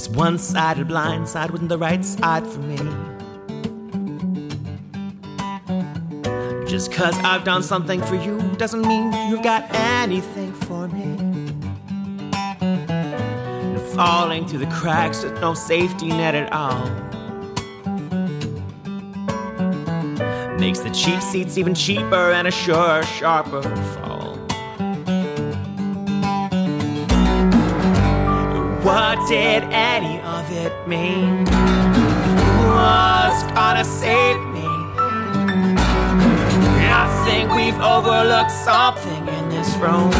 This one-sided blind side wasn't the right side for me. Just 'cause I've done something for you doesn't mean you've got anything for me. And falling through the cracks with no safety net at all makes the cheap seats even cheaper and a sure, sharper fall. What did any of it mean? Who was gonna save me? I think we've overlooked something in this room.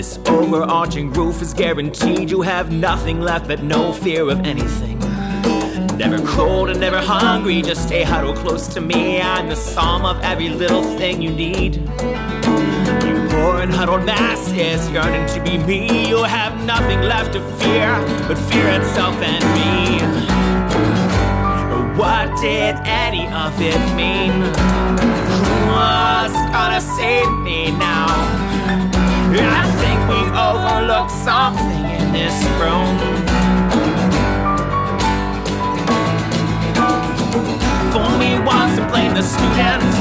This overarching roof is guaranteed. You have nothing left but no fear of anything. Never cold and never hungry, just stay huddled close to me. I'm the sum of every little thing you need. You poor and huddled masses yearning to be me. You have nothing left to fear but fear itself and me. What did any of it mean? Who was gonna save me now? I think we overlooked something in this room. Fool me wants to blame the students.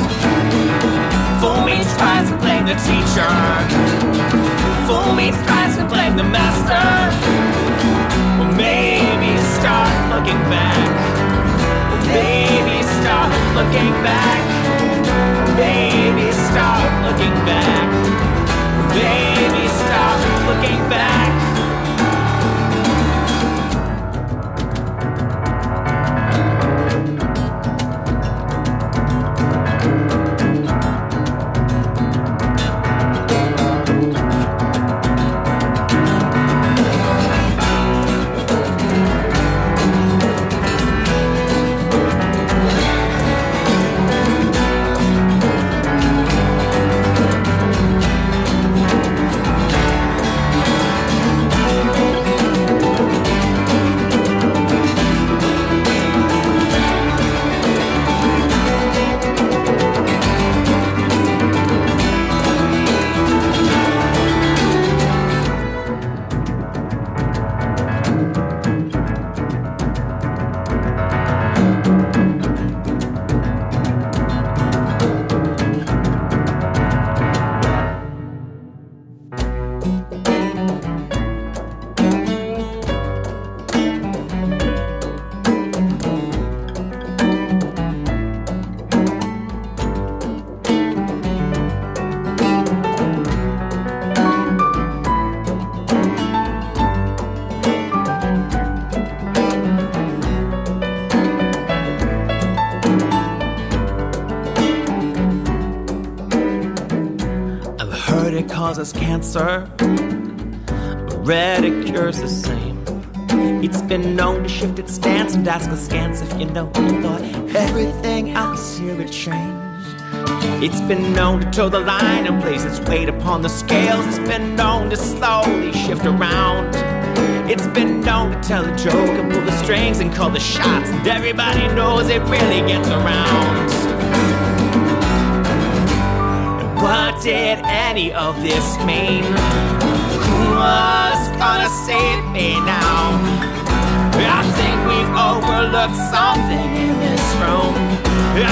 Fool me tries to blame the teacher. Fool me tries to blame the master. Well, maybe start looking back. Maybe start looking back. Maybe start looking back. Maybe start looking back. Causes cancer, red it cures the same. It's been known to shift its stance and ask askance if you know you thought everything else here had changed. It's been known to toe the line and place its weight upon the scales. It's been known to slowly shift around. It's been known to tell a joke and pull the strings and call the shots, and everybody knows it really gets around. What did any of this mean? Who was gonna save me now? I think we've overlooked something in this room.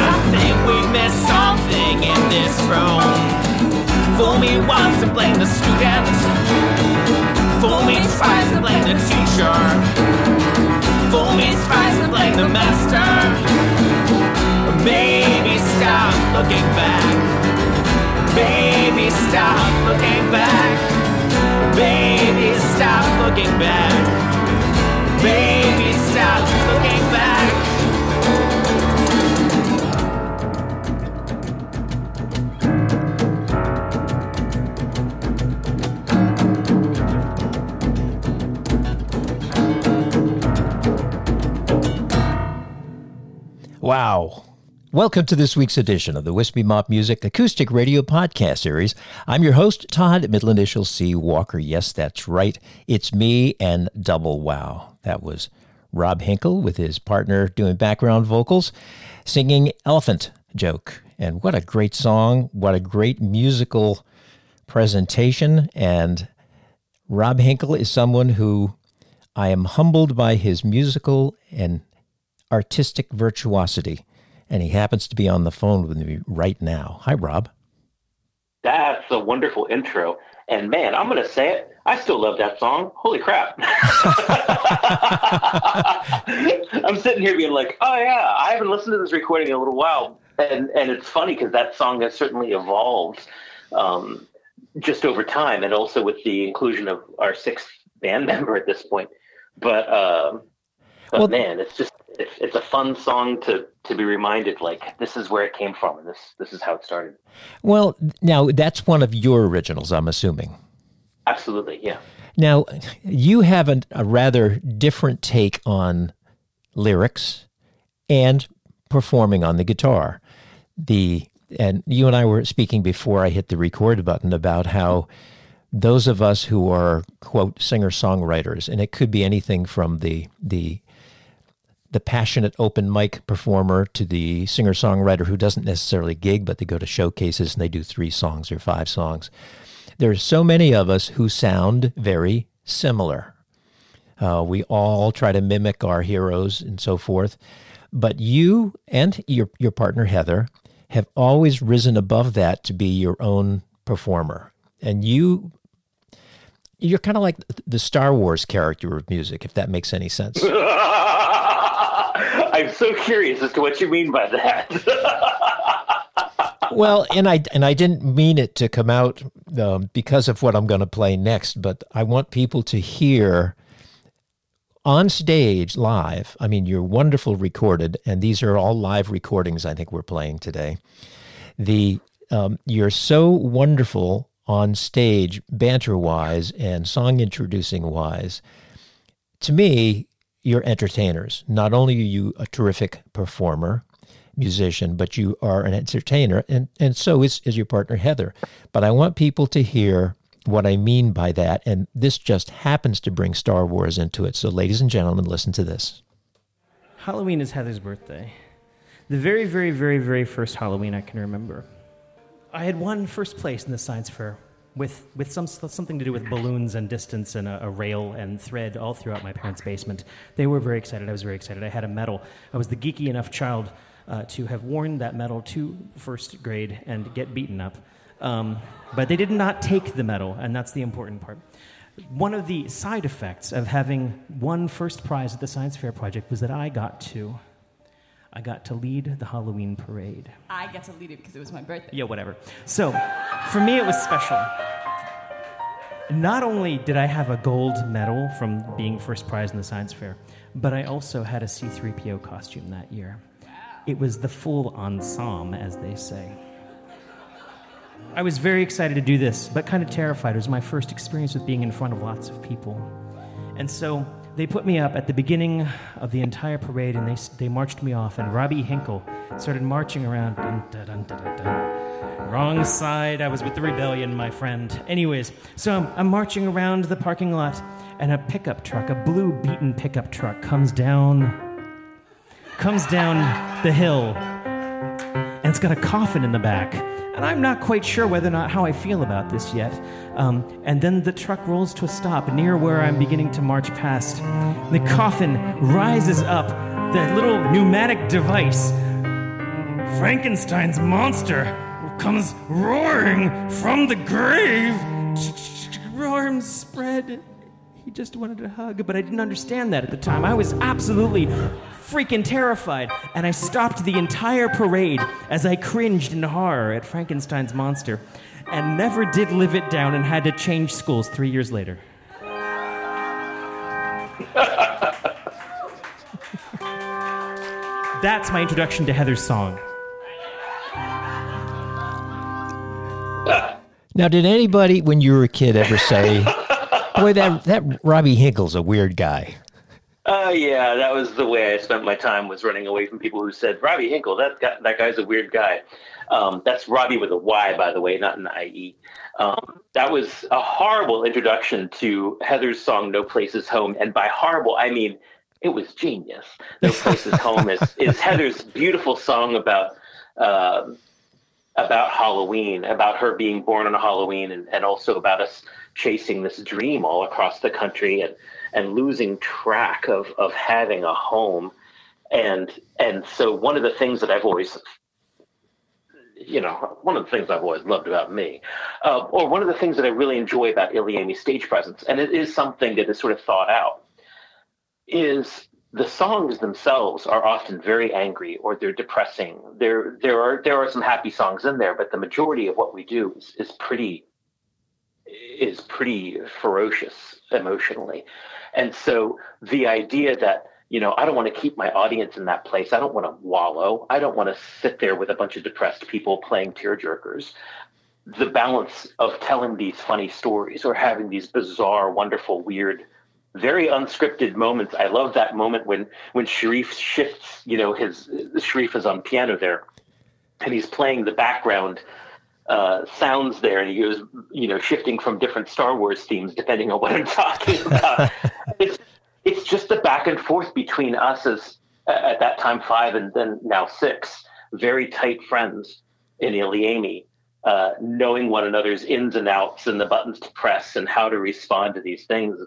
I think we've missed something in this room. Fool me once and blame the students. Fool me twice and blame the teacher. Fool me twice and blame the master. Maybe stop looking back. Baby, stop looking back. Baby, stop looking back. Baby, stop looking back. Wow. Welcome to this week's edition of the Wispy Mop Music Acoustic Radio Podcast Series. I'm your host, Todd, middle initial C. Walker. Yes, that's right. It's me and Double Wow. That was Rob Hinkle with his partner doing background vocals, singing Elephant Joke. And what a great song, what a great musical presentation. And Rob Hinkle is someone who I am humbled by his musical and artistic virtuosity. And he happens to be on the phone with me right now. Hi, Rob. That's a wonderful intro. And man, I'm going to say it. I still love that song. Holy crap. I'm sitting here being like, oh yeah, I haven't listened to this recording in a little while. And it's funny because that song has certainly evolved just over time. And also with the inclusion of our sixth band member at this point. But well, man, it's just, it's a fun song to be reminded, like, this is where it came from, and this is how it started. Well, now, that's one of your originals, I'm assuming. Absolutely, yeah. Now, you have a rather different take on lyrics and performing on the guitar. And you and I were speaking before I hit the record button about how those of us who are, quote, singer-songwriters, and it could be anything from the passionate open mic performer to the singer-songwriter who doesn't necessarily gig, but they go to showcases and they do 3 songs or 5 songs. There's so many of us who sound very similar. We all try to mimic our heroes and so forth. But you and your partner, Heather, have always risen above that to be your own performer. And you're kind of like the Star Wars character of music, if that makes any sense. I'm so curious as to what you mean by that. Well, and I didn't mean it to come out because of what I'm going to play next, but I want people to hear on stage live. I mean, you're wonderful recorded, and these are all live recordings I think we're playing today. You're so wonderful on stage, banter-wise and song-introducing-wise. To me, you're entertainers. Not only are you a terrific performer, musician, but you are an entertainer, and so is your partner, Heather. But I want people to hear what I mean by that, and this just happens to bring Star Wars into it. So ladies and gentlemen, listen to this. Halloween is Heather's birthday. The very, very, very, very first Halloween I can remember. I had won first place in the science fair with something to do with balloons and distance and a rail and thread all throughout my parents' basement. They were very excited. I was very excited. I had a medal. I was the geeky enough child to have worn that medal to first grade and get beaten up. But they did not take the medal, and that's the important part. One of the side effects of having won first prize at the science fair project was that I got to lead the Halloween parade. I got to lead it because it was my birthday. Yeah, whatever. So, for me, it was special. Not only did I have a gold medal from being first prize in the science fair, but I also had a C-3PO costume that year. Wow. It was the full ensemble, as they say. I was very excited to do this, but kind of terrified. It was my first experience with being in front of lots of people. And so they put me up at the beginning of the entire parade, and they marched me off, and Robbie Hinkle started marching around. Dun, dun, dun, dun, dun, dun. Wrong side, I was with the rebellion, my friend. Anyways, so I'm marching around the parking lot, and a pickup truck, a blue beaten pickup truck, comes down the hill, and it's got a coffin in the back. And I'm not quite sure whether or not how I feel about this yet. And then the truck rolls to a stop near where I'm beginning to march past. The coffin rises up, that little pneumatic device. Frankenstein's monster comes roaring from the grave. Arms spread. He just wanted a hug, but I didn't understand that at the time. I was absolutely freaking terrified, and I stopped the entire parade as I cringed in horror at Frankenstein's monster, and never did live it down, and had to change schools 3 years later. That's my introduction to Heather's song. Now, did anybody, when you were a kid, ever say, boy, that Robbie Hinkle's a weird guy? Yeah, that was the way I spent my time, was running away from people who said, Robbie Hinkle, that guy's a weird guy. That's Robbie with a Y, by the way, not an I-E. That was a horrible introduction to Heather's song, No Place is Home. And by horrible, I mean, it was genius. No Place is Home is Heather's beautiful song about Halloween, about her being born on Halloween, and also about us chasing this dream all across the country and losing track of having a home. And so one of the things that I've always, one of the things I've always loved about me, or one of the things that I really enjoy about ILYAIMY's stage presence, and it is something that is sort of thought out, is the songs themselves are often very angry, or they're depressing. There are some happy songs in there, but the majority of what we do is pretty ferocious emotionally. And so the idea that, I don't want to keep my audience in that place. I don't want to wallow. I don't want to sit there with a bunch of depressed people playing tearjerkers. The balance of telling these funny stories or having these bizarre, wonderful, weird, very unscripted moments. I love that moment when Sharif shifts, Sharif is on piano there and he's playing the background sounds there, and he goes, shifting from different Star Wars themes depending on what I'm talking about. It's just the back and forth between us as, at that time, 5 and then now 6, very tight friends in ILYAIMY, knowing one another's ins and outs and the buttons to press and how to respond to these things.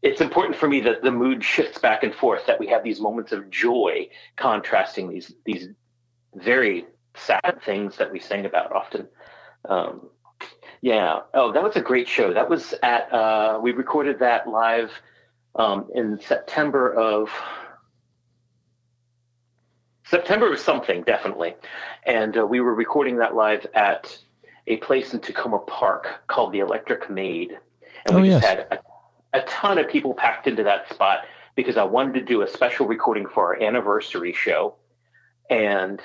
It's important for me that the mood shifts back and forth, that we have these moments of joy contrasting these very sad things that we sing about often. That was a great show. That was at we recorded that live in September of something, definitely. And we were recording that live at a place in Tacoma Park called the Electric Maid, and had a ton of people packed into that spot because I wanted to do a special recording for our anniversary show. And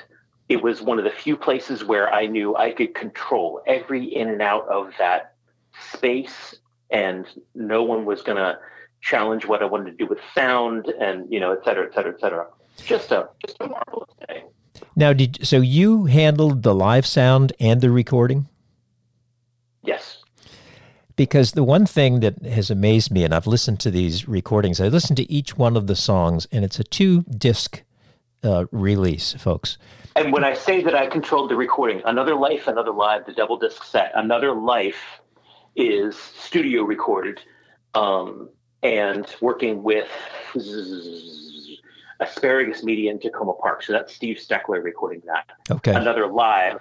it was one of the few places where I knew I could control every in and out of that space, and no one was going to challenge what I wanted to do with sound and, et cetera, et cetera, et cetera. Just a marvelous day. Now, so you handled the live sound and the recording? Yes. Because the one thing that has amazed me, and I've listened to these recordings, I listened to each one of the songs, and it's a 2-disc release, folks. And when I say that I controlled the recording, Another Life, Another Live, the double disc set, Another Life is studio recorded, and working with Asparagus Media in Tacoma Park. So that's Steve Steckler recording that. Okay. Another Live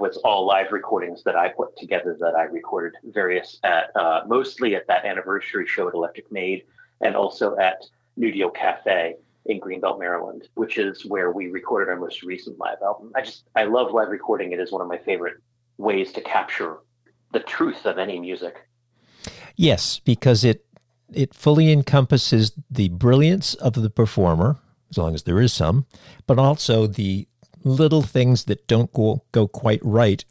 was all live recordings that I put together, that I recorded various at, mostly at that anniversary show at Electric Maid, and also at New Deal Cafe in Greenbelt, Maryland, which is where we recorded our most recent live album. I love live recording. It is one of my favorite ways to capture the truth of any music. Yes, because it fully encompasses the brilliance of the performer, as long as there is some, but also the little things that don't go quite right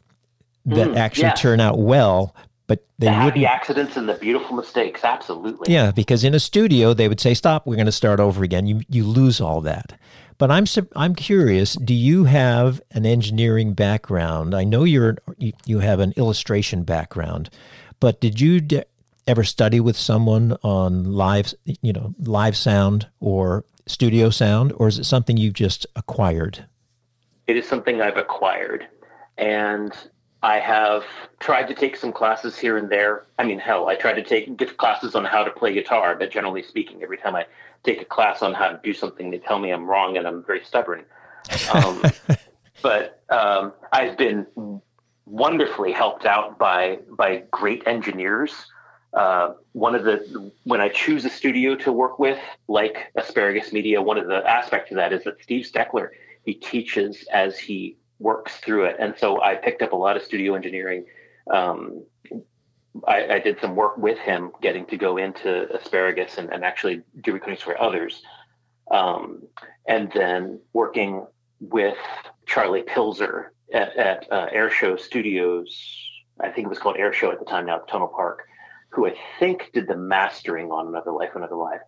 that actually turn out well, but they wouldn't. The happy accidents and the beautiful mistakes, absolutely. Yeah, because in a studio, they would say, stop, we're going to start over again. You lose all that. But I'm curious, do you have an engineering background? I know you have an illustration background, but did you ever study with someone on live sound or studio sound, or is it something you just acquired? It is something I've acquired, and I have tried to take some classes here and there. I mean, hell, I tried to get classes on how to play guitar, but generally speaking, every time I take a class on how to do something, they tell me I'm wrong and I'm very stubborn. But I've been wonderfully helped out by great engineers. When I choose a studio to work with, like Asparagus Media, one of the aspects of that is that Steve Steckler, he teaches as he works through it. And so I picked up a lot of studio engineering. I did some work with him, getting to go into Asparagus and actually do recordings for others. And then working with Charlie Pilzer at Airshow Studios. I think it was called Airshow at the time, now Tunnel Park. who I think did the mastering on Another Life,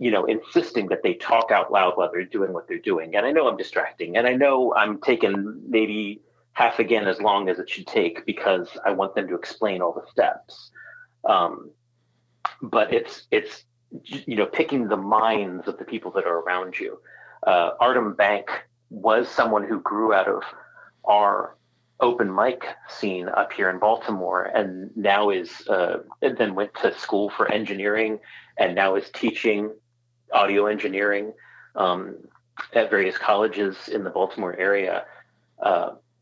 you know, insisting that they talk out loud while they're doing what they're doing. And I know I'm distracting, and I know I'm taking maybe half again as long as it should take because I want them to explain all the steps. But it's, you know, picking the minds of the people that are around you. Artem Bank was someone who grew out of our open mic scene up here in Baltimore, and now is then went to school for engineering, and now is teaching audio engineering at various colleges in the Baltimore area.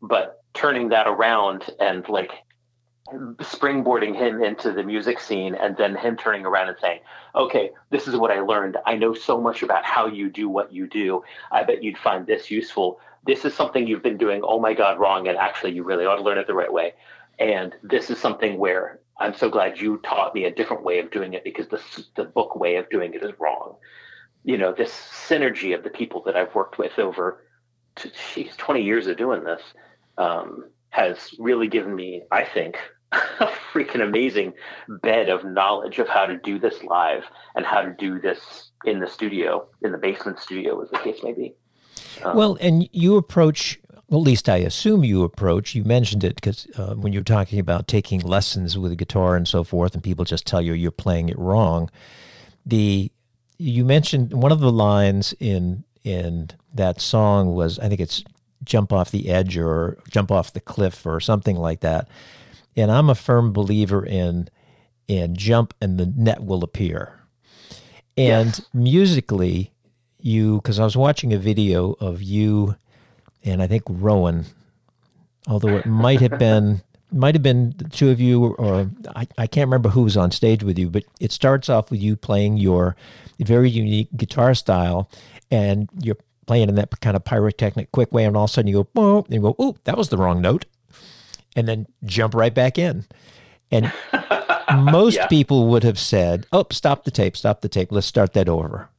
But turning that around and like springboarding him into the music scene, and then him turning around and saying, okay, this is what I learned. I know so much about how you do what you do. I bet you'd find this useful. This is something you've been doing, oh my God, wrong, and actually you really ought to learn it the right way. And this is something where I'm so glad you taught me a different way of doing it because the book way of doing it is wrong. You know, this synergy of the people that I've worked with over 20 years of doing this has really given me, I think, a freaking amazing bed of knowledge of how to do this live and how to do this in the studio, in the basement studio, as the case may be. Well, and you approach, well, at least I assume you approach, you mentioned it because when you're talking about taking lessons with a guitar and so forth, and people just tell you you're playing it wrong. You mentioned one of the lines in that song was, I think it's jump off the edge or jump off the cliff or something like that. And I'm a firm believer in jump and the net will appear. And yes. Musically, because I was watching a video of you and I think Rowan, although it might have been the two of you, or I can't remember who was on stage with you, but it starts off with you playing your very unique guitar style, and you're playing in that kind of pyrotechnic quick way, and all of a sudden you go, boom, and you go, oh, that was the wrong note, and then jump right back in. And most people would have said, oh, stop the tape, let's start that over.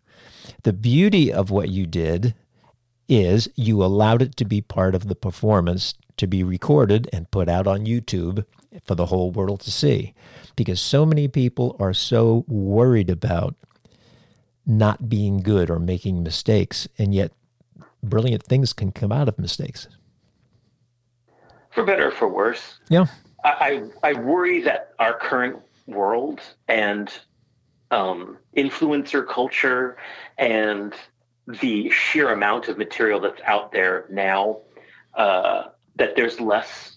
The beauty of what you did is you allowed it to be part of the performance, to be recorded and put out on YouTube for the whole world to see, because so many people are so worried about not being good or making mistakes, and yet brilliant things can come out of mistakes. For better or for worse. Yeah. I worry that our current world and influencer culture and the sheer amount of material that's out there now, that there's less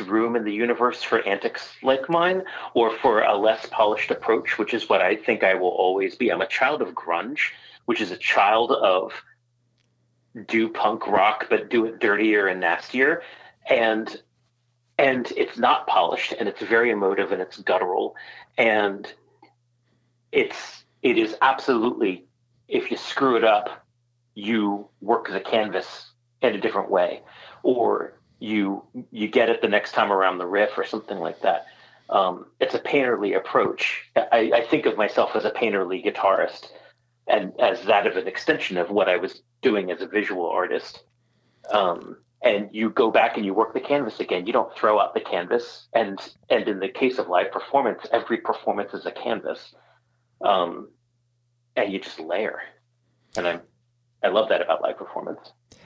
room in the universe for antics like mine, or for a less polished approach, which is what I think I will always be. I'm a child of grunge, which is a child of do punk rock, but do it dirtier and nastier. And it's not polished, and it's very emotive, and it's guttural, and it is absolutely, if you screw it up, you work the canvas in a different way, or you get it the next time around the riff or something like that. It's a painterly approach. I think of myself as a painterly guitarist, and as that of an extension of what I was doing as a visual artist. And you go back and you work the canvas again. You don't throw out the canvas. And in the case of live performance, every performance is a canvas. And you just layer, and I love that about live performance.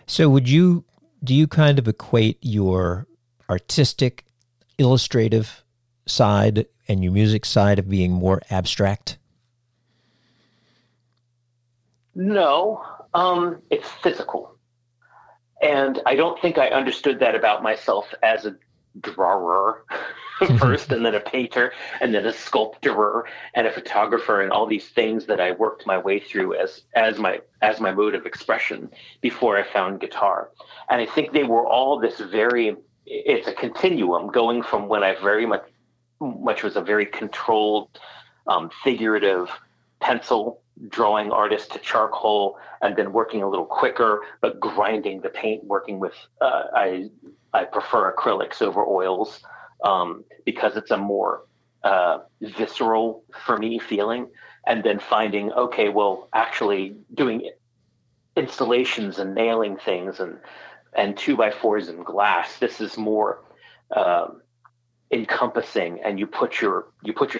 So do you kind of equate your artistic, illustrative side and your music side of being more abstract? No, it's physical. And I don't think I understood that about myself as a drawer first, and then a painter, and then a sculptor, and a photographer, and all these things that I worked my way through as my mode of expression before I found guitar. And I think they were all it's a continuum going from when I very much was a very controlled, figurative pencil drawing artist to charcoal, and then working a little quicker, but grinding the paint, working with, I prefer acrylics over oils because it's a more visceral, for me, feeling. And then finding, okay, well, actually doing installations and nailing things and 2x4s and glass. This is more encompassing, and you put your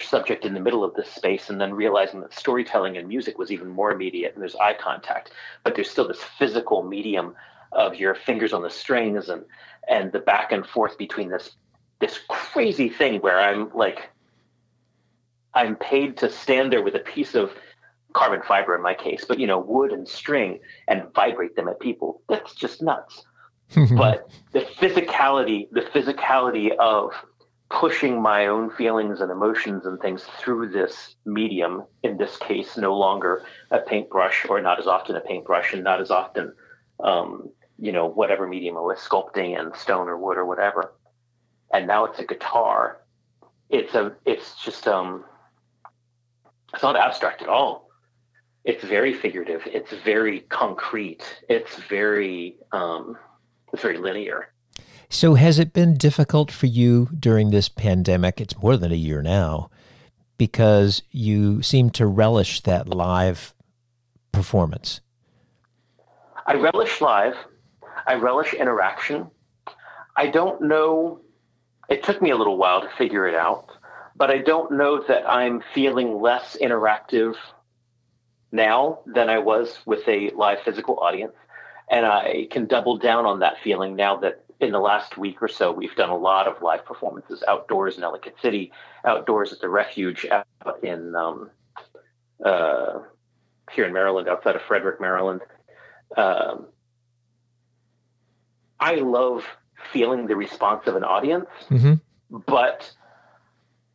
subject in the middle of this space, and then realizing that storytelling and music was even more immediate, and there's eye contact, but there's still this physical medium of your fingers on the strings and the back and forth between this crazy thing where I'm paid to stand there with a piece of carbon fiber in my case, but wood and string, and vibrate them at people. That's just nuts. But the physicality of pushing my own feelings and emotions and things through this medium, in this case, no longer a paintbrush, or not as often a paintbrush, and not as often, whatever medium it was, sculpting and stone or wood or whatever. And now it's a guitar. It's just it's not abstract at all. It's very figurative. It's very concrete. It's very linear. So has it been difficult for you during this pandemic? It's more than a year now, because you seem to relish that live performance. I relish live. I relish interaction. I don't know. It took me a little while to figure it out, but I don't know that I'm feeling less interactive now than I was with a live physical audience. And I can double down on that feeling now that in the last week or so, we've done a lot of live performances outdoors in Ellicott City, outdoors at the Refuge out in here in Maryland, outside of Frederick, Maryland. I love feeling the response of an audience, but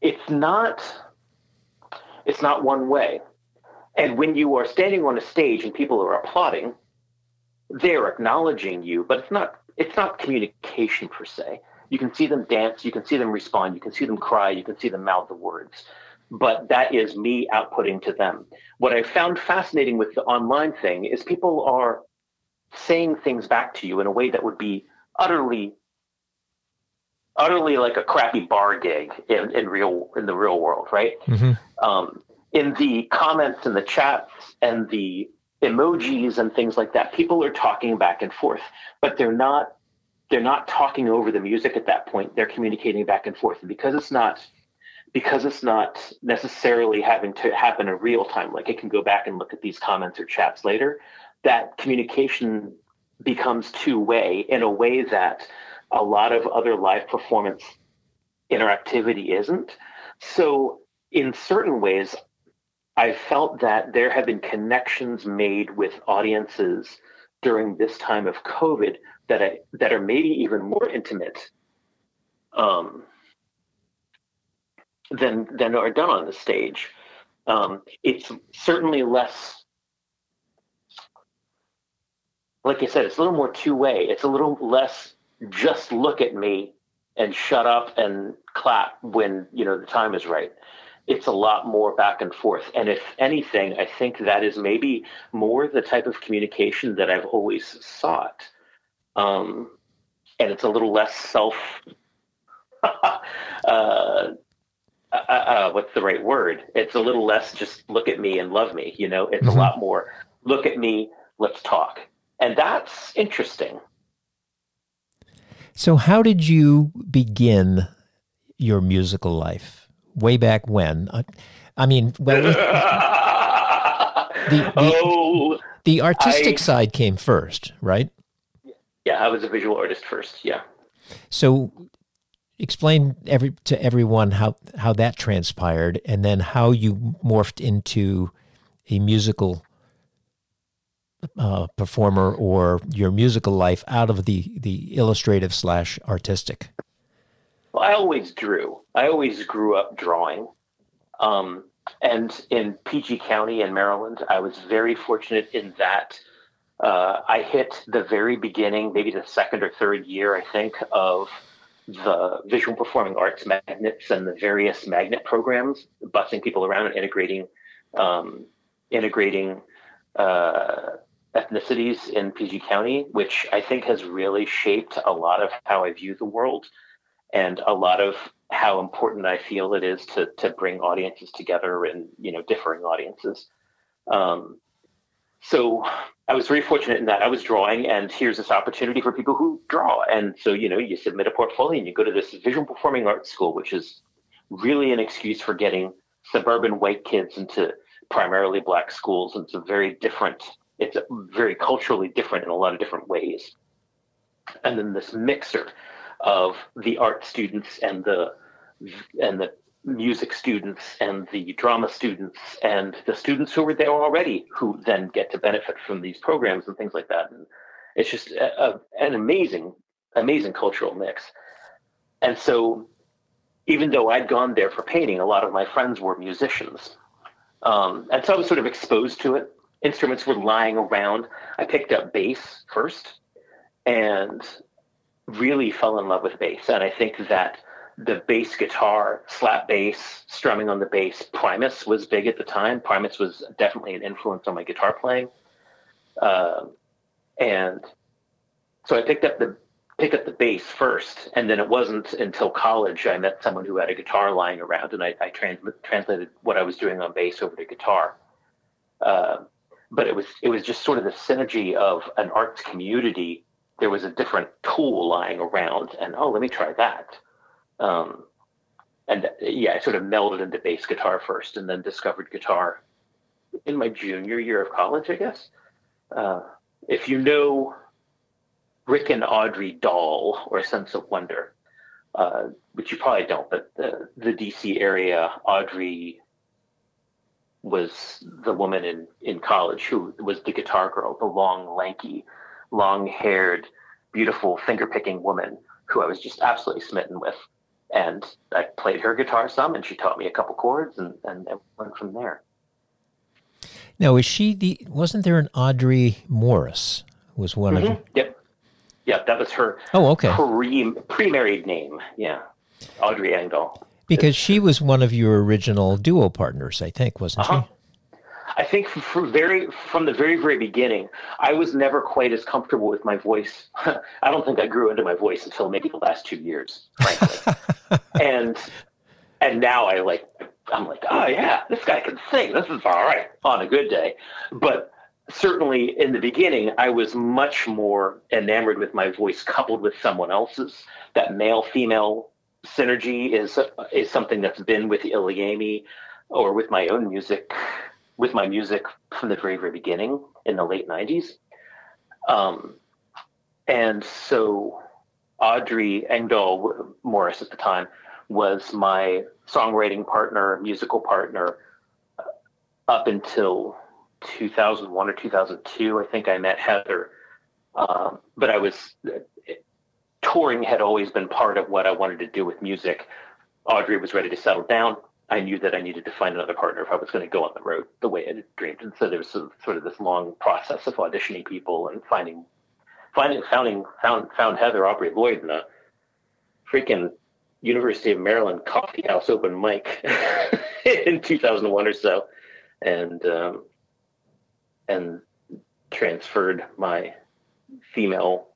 it's not one way. And when you are standing on a stage and people are applauding, they're acknowledging you, but it's not communication per se. You can see them dance, you can see them respond, you can see them cry, you can see them mouth the words, but that is me outputting to them. What I found fascinating with the online thing is people are saying things back to you in a way that would be utterly like a crappy bar gig in the real world, right? In the comments and the chats and the emojis and things like that, people are talking back and forth, but they're not talking over the music at that point. They're communicating back and forth, and because it's not necessarily having to happen in real time, like it can go back and look at these comments or chats later, that communication becomes two-way in a way that a lot of other live performance interactivity isn't. So in certain ways, I felt that there have been connections made with audiences during this time of COVID that are maybe even more intimate than are done on the stage. It's certainly less, like I said, it's a little more two-way. It's a little less just look at me and shut up and clap when the time is right. It's a lot more back and forth. And if anything, I think that is maybe more the type of communication that I've always sought. And it's a little less self, what's the right word? It's a little less just look at me and love me. It's a lot more look at me, let's talk. And that's interesting. So how did you begin your musical life? Way back when, the artistic side came first, right? Yeah, I was a visual artist first. Yeah. So, explain to everyone how that transpired, and then how you morphed into a musical performer, or your musical life out of the illustrative / artistic. I always drew. I always grew up drawing. And in PG County in Maryland, I was very fortunate in that I hit the very beginning, maybe the second or third year, I think, of the visual performing arts magnets and the various magnet programs, busing people around and integrating ethnicities in PG County, which I think has really shaped a lot of how I view the world. And a lot of how important I feel it is to bring audiences together and differing audiences. So I was very fortunate in that I was drawing, and here's this opportunity for people who draw. And so, you know, you submit a portfolio and you go to this visual performing arts school, which is really an excuse for getting suburban white kids into primarily black schools. And it's a very different, it's very culturally different in a lot of different ways. And then this mixer of the art students and the music students and the drama students and the students who were there already, who then get to benefit from these programs and things like that. And it's just an amazing, amazing cultural mix. And so even though I'd gone there for painting, a lot of my friends were musicians. And so I was sort of exposed to it. Instruments were lying around. I picked up bass first and really fell in love with bass. And I think that the bass guitar, slap bass, strumming on the bass. Primus was big at the time. Primus was definitely an influence on my guitar playing. And so I picked up the bass first. And then it wasn't until college I met someone who had a guitar lying around, and I translated what I was doing on bass over to guitar. But it was just sort of the synergy of an arts community. There was a different tool lying around, and oh, let me try that. I sort of melded into bass guitar first, and then discovered guitar in my junior year of college, I guess. If you know Rick and Audrey Dahl or Sense of Wonder, which you probably don't, but the DC area, Audrey was the woman in college who was the guitar girl, the long, lanky, long-haired, beautiful, finger-picking woman who I was just absolutely smitten with. And I played her guitar some, and she taught me a couple chords, and went from there. Now, wasn't there an Audrey Morris? Was one of them? Yep, that was her. Oh, okay. Pre-married name, yeah, Audrey Engdahl. Because she was one of your original duo partners, I think, wasn't she? I think from the very, very beginning, I was never quite as comfortable with my voice. I don't think I grew into my voice until maybe the last 2 years, frankly. and now I'm like, oh yeah, this guy can sing. This is all right on a good day. But certainly in the beginning, I was much more enamored with my voice coupled with someone else's. That male-female synergy is something that's been with ILYAIMY or with my own music. With my music from the very, very beginning in the late 90s. And so Audrey Engdahl Morris at the time was my songwriting partner, musical partner, up until 2001 or 2002. I think I met Heather, but I was touring had always been part of what I wanted to do with music. Audrey was ready to settle down. I knew that I needed to find another partner if I was going to go on the road the way I had dreamed. And so there was sort of this long process of auditioning people and found Heather Aubrey Lloyd in a freaking University of Maryland coffee house open mic in 2001 or so. And transferred my female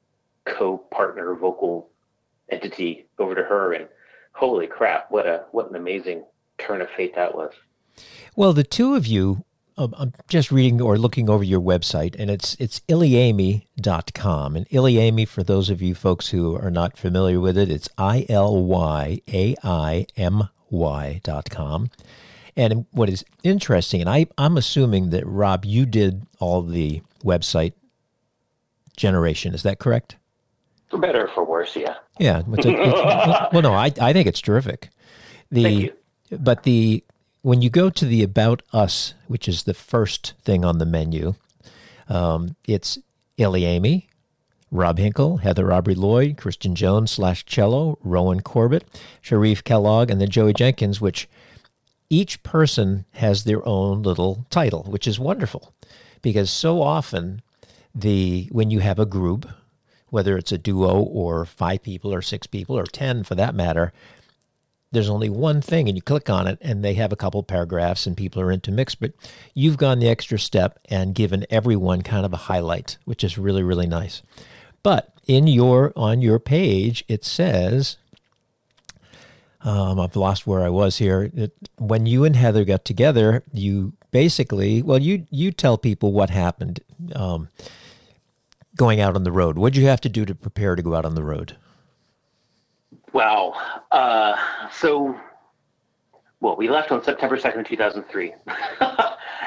co-partner vocal entity over to her, and holy crap, what an amazing turn of fate that was. Well, the two of you, I'm just reading or looking over your website, and it's ILYAIMY.com. And ILYAIMY, for those of you folks who are not familiar with it, it's ILYAIMY.com. And what is interesting, and I'm assuming that, Rob, you did all the website generation. Is that correct? For better or for worse, yeah. Yeah. Well, no, I think it's terrific. Thank you. But when you go to the About Us, which is the first thing on the menu, it's ILYAIMY, Rob Hinkle, Heather Aubrey Lloyd, Christian Jones /cello, Rowan Corbett, Sharif Kellogg, and then Joey Jenkins, which each person has their own little title, which is wonderful. Because so often when you have a group, whether it's a duo or 5 people or 6 people or 10 for that matter, there's only one thing, and you click on it and they have a couple paragraphs and people are intermixed, but you've gone the extra step and given everyone kind of a highlight, which is really, really nice. But on your page, it says, I've lost where I was here, when you and Heather got together, you basically, well, you tell people what happened going out on the road. What did you have to do to prepare to go out on the road? Wow. So, we left on September 2nd, 2003.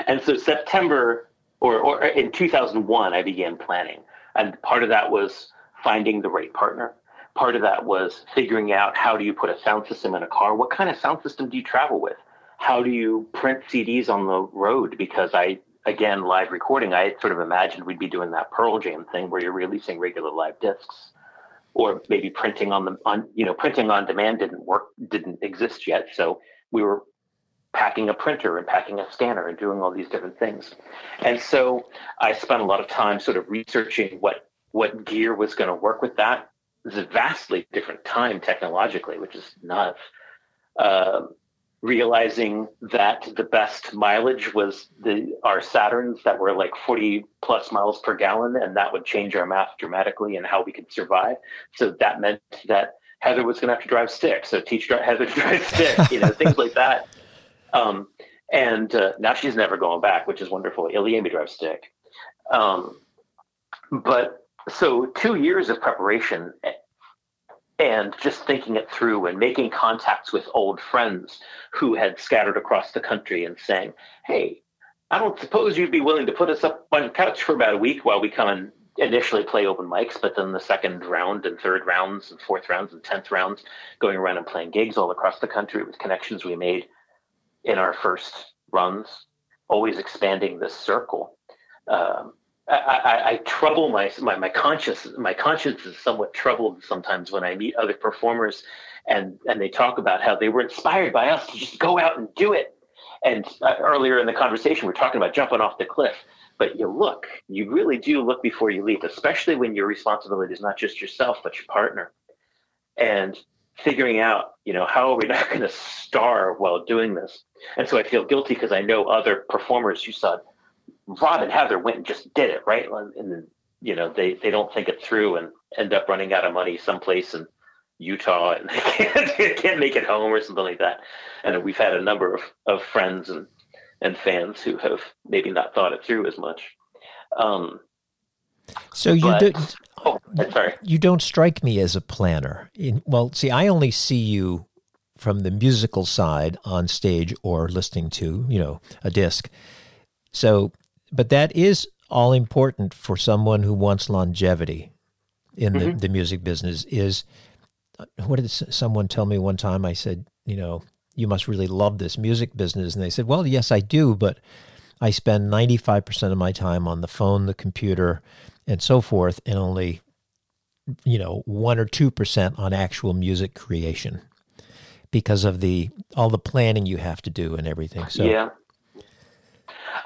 And so September, or in 2001, I began planning. And part of that was finding the right partner. Part of that was figuring out, how do you put a sound system in a car? What kind of sound system do you travel with? How do you print CDs on the road? Because again, live recording, I sort of imagined we'd be doing that Pearl Jam thing where you're releasing regular live discs, or maybe printing on demand didn't exist yet. So we were packing a printer and packing a scanner and doing all these different things. And so I spent a lot of time sort of researching what gear was going to work with that. It's a vastly different time technologically, which is nuts. Realizing that the best mileage was our Saturns that were like 40 plus miles per gallon, and that would change our math dramatically and how we could survive. So that meant that Heather was going to have to drive stick. So teach Heather to drive stick, things like that. And now she's never going back, which is wonderful. ILYAIMY drives stick. So 2 years of preparation and just thinking it through and making contacts with old friends who had scattered across the country and saying, hey, I don't suppose you'd be willing to put us up on the couch for about a week while we come and initially play open mics, but then the second round and third rounds and fourth rounds and 10th rounds, going around and playing gigs all across the country with connections we made in our first runs, always expanding this circle. I trouble my conscience. My conscience is somewhat troubled sometimes when I meet other performers and they talk about how they were inspired by us to just go out and do it. And earlier in the conversation, we're talking about jumping off the cliff. But you really do look before you leap, especially when your responsibility is not just yourself, but your partner. And figuring out, how are we not going to starve while doing this? And so I feel guilty because I know other performers who saw Rob and Heather went and just did it, right? And they don't think it through and end up running out of money someplace in Utah and they can't make it home or something like that. And we've had a number of friends and fans who have maybe not thought it through as much. You don't strike me as a planner. I only see you from the musical side on stage or listening to, a disc. So, but that is all important for someone who wants longevity in the music business is, what did someone tell me one time? I said, you must really love this music business. And they said, well, yes, I do, but I spend 95% of my time on the phone, the computer, and so forth, and only, 1 or 2% on actual music creation because of all the planning you have to do and everything. So, yeah.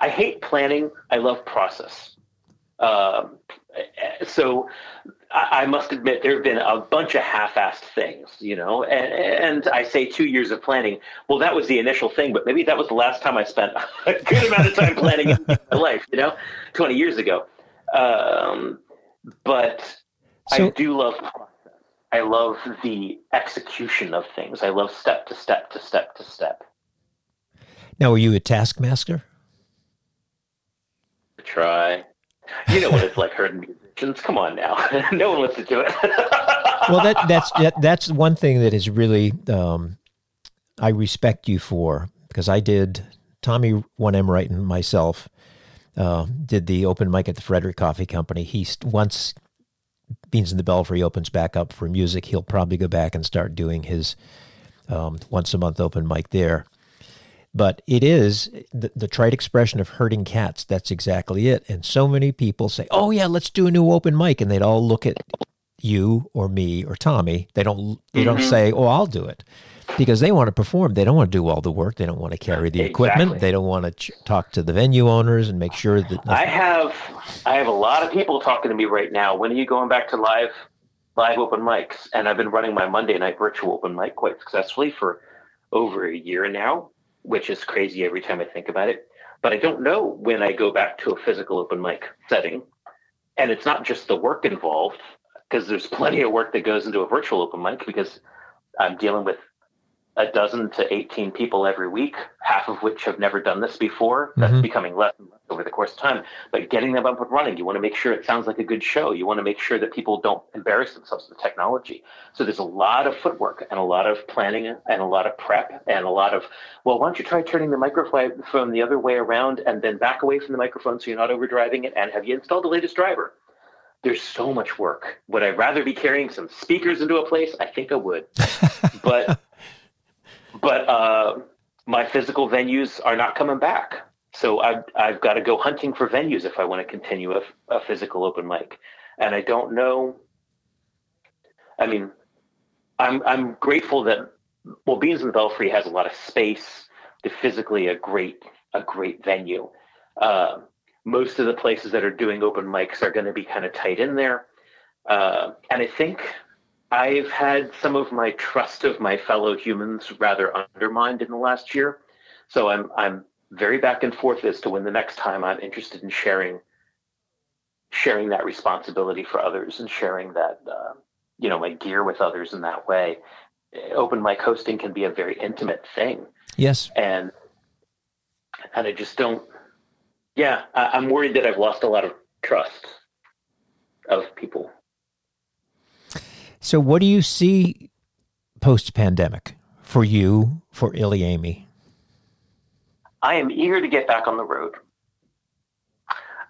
I hate planning. I love process. So I must admit there have been a bunch of half-assed things, and I say 2 years of planning. Well, that was the initial thing, but maybe that was the last time I spent a good amount of time planning in my life, 20 years ago. I do love process. I love the execution of things. I love step to step to step to step. Now, are you a taskmaster? Try. You know what it's like hurting musicians. Come on now. No one wants to do it. Well, that's one thing that is really, I respect you for, because I did, Tommy 1M Wright and myself did the open mic at the Frederick Coffee Company. Once Beans in the Belfry opens back up for music, he'll probably go back and start doing his once a month open mic there. But it is the trite expression of herding cats. That's exactly it. And so many people say, oh, yeah, let's do a new open mic. And they'd all look at you or me or Tommy. They don't say, oh, I'll do it. Because they want to perform. They don't want to do all the work. They don't want to carry the equipment. They don't want to talk to the venue owners and make sure that... I have a lot of people talking to me right now. When are you going back to live open mics? And I've been running my Monday night virtual open mic quite successfully for over a year now, which is crazy every time I think about it. But I don't know when I go back to a physical open mic setting. And it's not just the work involved, because there's plenty of work that goes into a virtual open mic, because I'm dealing with a dozen to 18 people every week, half of which have never done this before. That's becoming less and less over the course of time. But getting them up and running, you want to make sure it sounds like a good show. You want to make sure that people don't embarrass themselves with technology. So there's a lot of footwork and a lot of planning and a lot of prep and a lot of, well, why don't you try turning the microphone the other way around and then back away from the microphone so you're not overdriving it, and have you installed the latest driver? There's so much work. Would I rather be carrying some speakers into a place? I think I would. But my physical venues are not coming back. So I've got to go hunting for venues if I want to continue a physical open mic. And I don't know. I mean, I'm grateful that, well, Beans and Belfry has a lot of space. They're physically a great venue. Most of the places that are doing open mics are going to be kind of tight in there. And I think I've had some of my trust of my fellow humans rather undermined in the last year. So I'm very back and forth as to when the next time I'm interested in sharing that responsibility for others and sharing that, my gear with others in that way. Open mic hosting can be a very intimate thing. Yes. And I just don't, I'm worried that I've lost a lot of trust of people. So what do you see post-pandemic for you, for ILYAIMY? I am eager to get back on the road.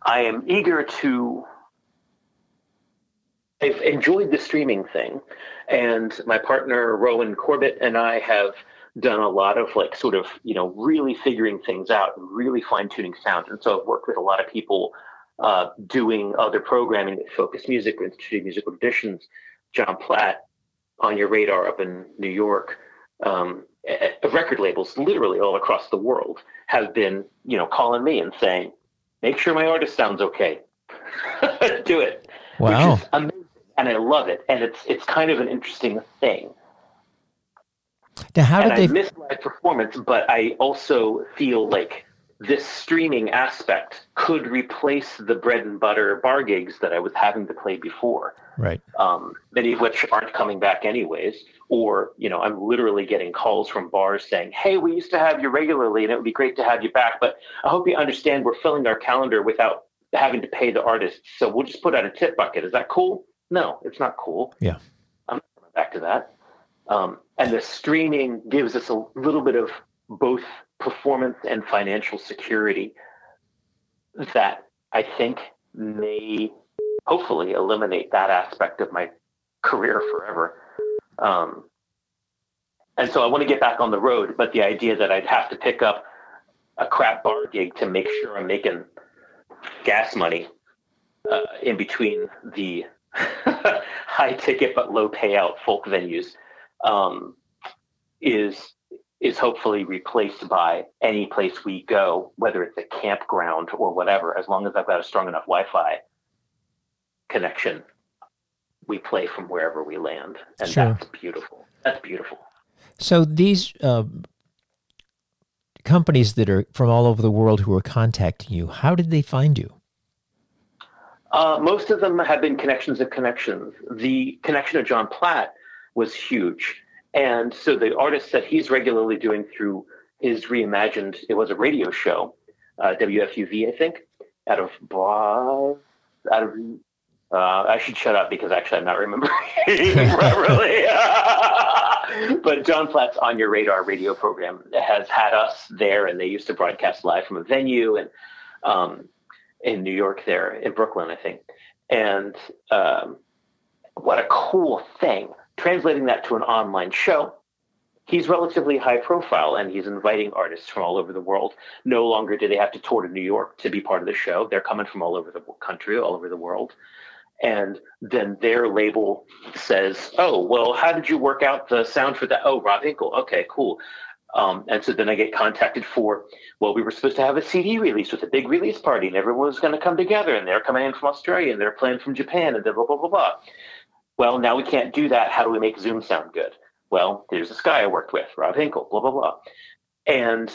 I am eager to... I've enjoyed the streaming thing, and my partner, Rowan Corbett, and I have done a lot of really figuring things out and really fine-tuning sound. And so I've worked with a lot of people doing other programming with Focus Music or Institute of Musical Traditions, John Platt, On Your Radar up in New York. Record labels literally all across the world have been, calling me and saying, make sure my artist sounds okay. Do it. Wow. Which is amazing. And I love it. And it's kind of an interesting thing. Now, I miss live performance, but I also feel like this streaming aspect could replace the bread and butter bar gigs that I was having to play before. Right. Many of which aren't coming back anyways. Or, I'm literally getting calls from bars saying, hey, we used to have you regularly and it would be great to have you back, but I hope you understand we're filling our calendar without having to pay the artists. So we'll just put out a tip bucket. Is that cool? No, it's not cool. Yeah. I'm not coming back to that. And the streaming gives us a little bit of both performance and financial security that I think may hopefully eliminate that aspect of my career forever. And so I want to get back on the road, but the idea that I'd have to pick up a crap bar gig to make sure I'm making gas money in between the high ticket but low payout folk venues is hopefully replaced by any place we go, whether it's a campground or whatever. As long as I've got a strong enough Wi-Fi connection, we play from wherever we land. And sure. That's beautiful. That's beautiful. So these companies that are from all over the world who are contacting you, how did they find you? Most of them have been connections of connections. The connection of John Platt was huge. And so the artists that he's regularly doing through his reimagined, it was a radio show, WFUV, I think, out of I should shut up because actually I'm not remembering properly. But John Platt's On Your Radar radio program has had us there, and they used to broadcast live from a venue and in New York there, in Brooklyn, I think. And what a cool thing. Translating that to an online show, he's relatively high profile and he's inviting artists from all over the world. No longer do they have to tour to New York to be part of the show. They're coming from all over the country, all over the world. And then their label says, oh, well, how did you work out the sound for that? Oh, Rob Hinkle. Okay, cool. And so then I get contacted for, well, we were supposed to have a CD release with a big release party and everyone was going to come together and they're coming in from Australia and they're playing from Japan and blah, blah, blah, blah, blah. Well, now we can't do that. How do we make Zoom sound good? Well, there's this guy I worked with, Rob Hinkle, blah, blah, blah. And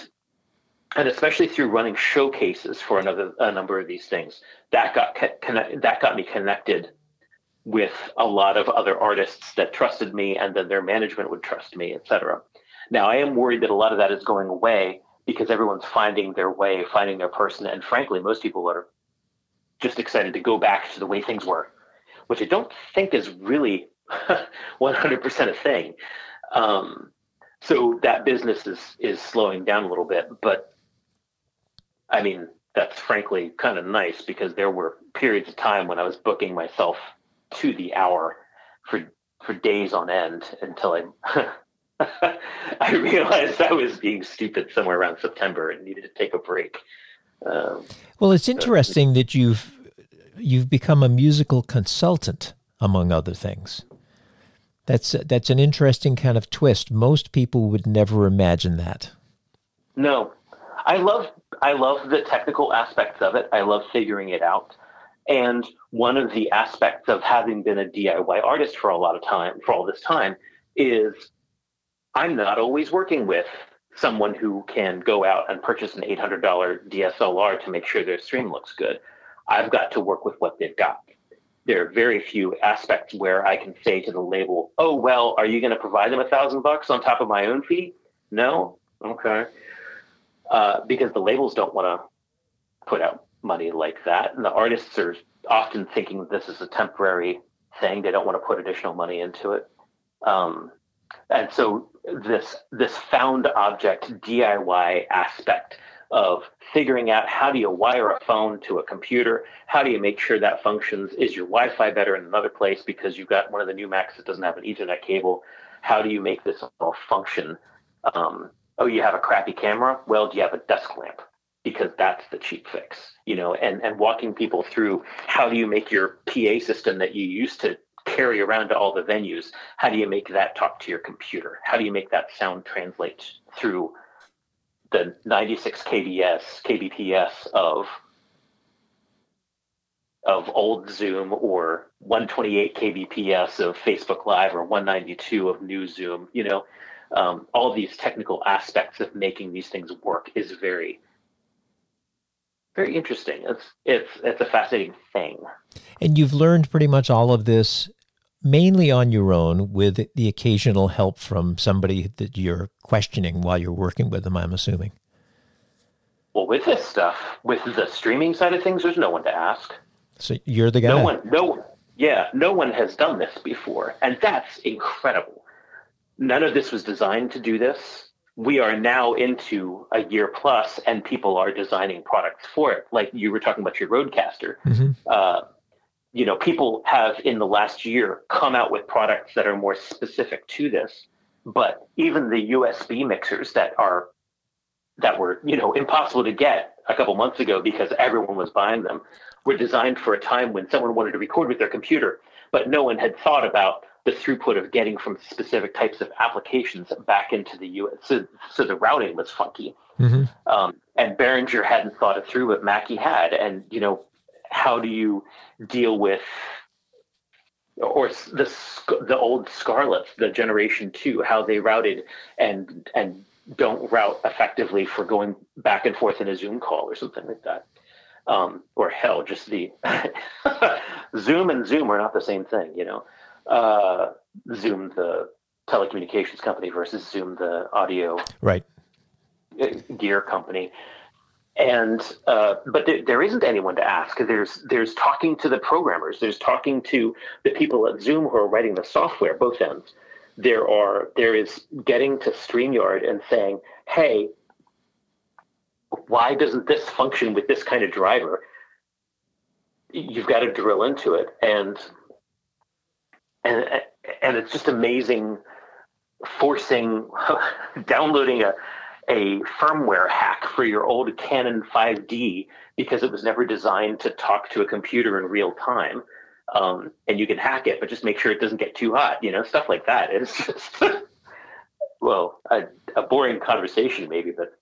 especially through running showcases for a number of these things, that got me connected with a lot of other artists that trusted me, and then their management would trust me, et cetera. Now, I am worried that a lot of that is going away because everyone's finding their way, finding their person. And frankly, most people are just excited to go back to the way things were, which I don't think is really 100% a thing. So that business is slowing down a little bit. But I mean, that's frankly kind of nice because there were periods of time when I was booking myself to the hour for days on end until I realized I was being stupid somewhere around September and needed to take a break. Well, it's interesting that you've become a musical consultant, among other things. That's an interesting kind of twist. Most people would never imagine that. No, I love the technical aspects of it. I love figuring it out. And one of the aspects of having been a DIY artist for all this time, is I'm not always working with someone who can go out and purchase an $800 DSLR to make sure their stream looks good. I've got to work with what they've got. There are very few aspects where I can say to the label, oh, well, are you going to provide them $1,000 on top of my own fee? No? Okay. Because the labels don't want to put out money like that. And the artists are often thinking that this is a temporary thing. They don't want to put additional money into it. And so this found object DIY aspect of figuring out how do you wire a phone to a computer? How do you make sure that functions? Is your Wi-Fi better in another place because you've got one of the new Macs that doesn't have an Ethernet cable? How do you make this all function? Oh, you have a crappy camera? Well, do you have a desk lamp? Because that's the cheap fix, and walking people through how do you make your PA system that you used to carry around to all the venues, how do you make that talk to your computer? How do you make that sound translate through the 96 kbps of old Zoom or 128 kbps of Facebook Live or 192 of new Zoom? All these technical aspects of making these things work is very, very interesting. It's a fascinating thing. And you've learned pretty much all of this mainly on your own with the occasional help from somebody that you're questioning while you're working with them, I'm assuming. Well, with this stuff, with the streaming side of things, there's no one to ask. So you're the guy. No one has done this before. And that's incredible. None of this was designed to do this. We are now into a year plus and people are designing products for it. Like you were talking about your Roadcaster. Mm-hmm. People have in the last year come out with products that are more specific to this, but even the USB mixers that were impossible to get a couple months ago because everyone was buying them were designed for a time when someone wanted to record with their computer, but no one had thought about the throughput of getting from specific types of applications back into the US. So the routing was funky. Mm-hmm. And Behringer hadn't thought it through, but Mackie had. And, how do you deal with, or the old Scarlets, the generation 2, how they routed and don't route effectively for going back and forth in a Zoom call or something like that. Or hell, just the Zoom and Zoom are not the same thing, Zoom, the telecommunications company, versus Zoom, the audio gear company. And but there isn't anyone to ask. There's talking to the programmers. There's talking to the people at Zoom who are writing the software, both ends. There is getting to StreamYard and saying, hey, why doesn't this function with this kind of driver? You've got to drill into it. And it's just amazing, forcing downloading a firmware hack for your old Canon 5D because it was never designed to talk to a computer in real time. And you can hack it, but just make sure it doesn't get too hot, stuff like that. It's just, well, a boring conversation maybe, but.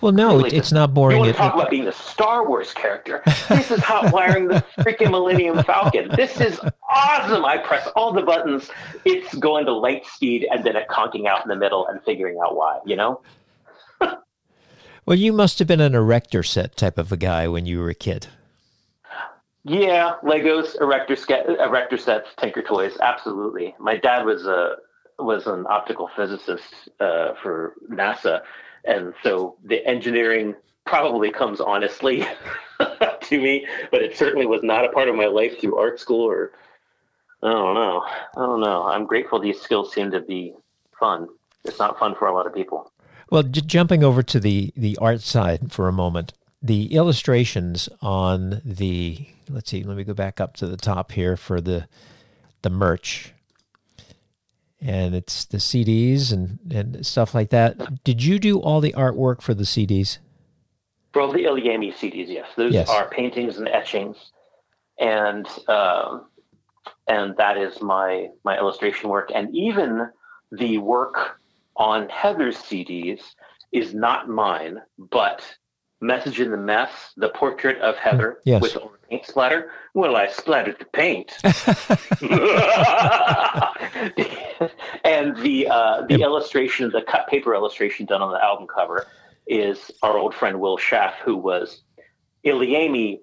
Well, no, it's not boring. You want to talk about being a Star Wars character. This is hot wiring the freaking Millennium Falcon. This is awesome. I press all the buttons. It's going to light speed and then it conking out in the middle and figuring out why, Well, you must have been an erector set type of a guy when you were a kid. Yeah, Legos, erector sets, Tinker Toys, absolutely. My dad was a was an optical physicist for NASA, and so the engineering probably comes honestly to me, but it certainly was not a part of my life through art school or I don't know. I'm grateful these skills seem to be fun. It's not fun for a lot of people. Well, jumping over to the art side for a moment, the illustrations on the, let's see, let me go back up to the top here for the merch. And it's the CDs and stuff like that. Did you do all the artwork for the CDs? For all the ILYAIMY CDs, yes. Those are paintings and etchings. And that is my illustration work. And even the work on Heather's CDs is not mine, but Message in the Mess, the portrait of Heather with a paint splatter. Well, I splattered the paint. And the illustration, the cut paper illustration done on the album cover is our old friend Will Schaff, who was ILYAIMY.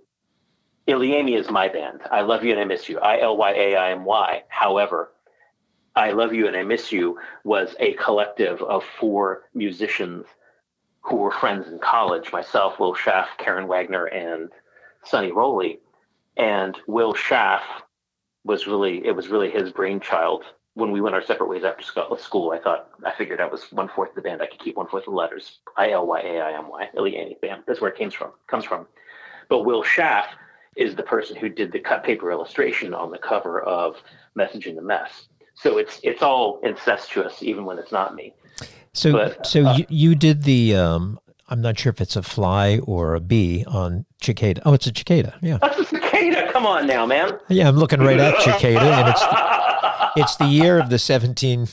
ILYAIMY is my band. I love you and I miss you. ILYAIMY. However, I Love You and I Miss You was a collective of 4 musicians who were friends in college, myself, Will Schaff, Karen Wagner, and Sonny Rowley. And Will Schaff was really his brainchild. When we went our separate ways after school, I figured that was 1/4 of the band. I could keep 1/4 of the letters. ILYAIMY, ILYAIMY band. That's where it comes from. But Will Schaff is the person who did the cut paper illustration on the cover of Message in the Mess. So it's all incestuous, even when it's not me. So you did the, I'm not sure if it's a fly or a bee on cicada. Oh, it's a cicada. Yeah. That's a cicada. Come on now, man. Yeah, I'm looking right at cicada, and it's the year of the 17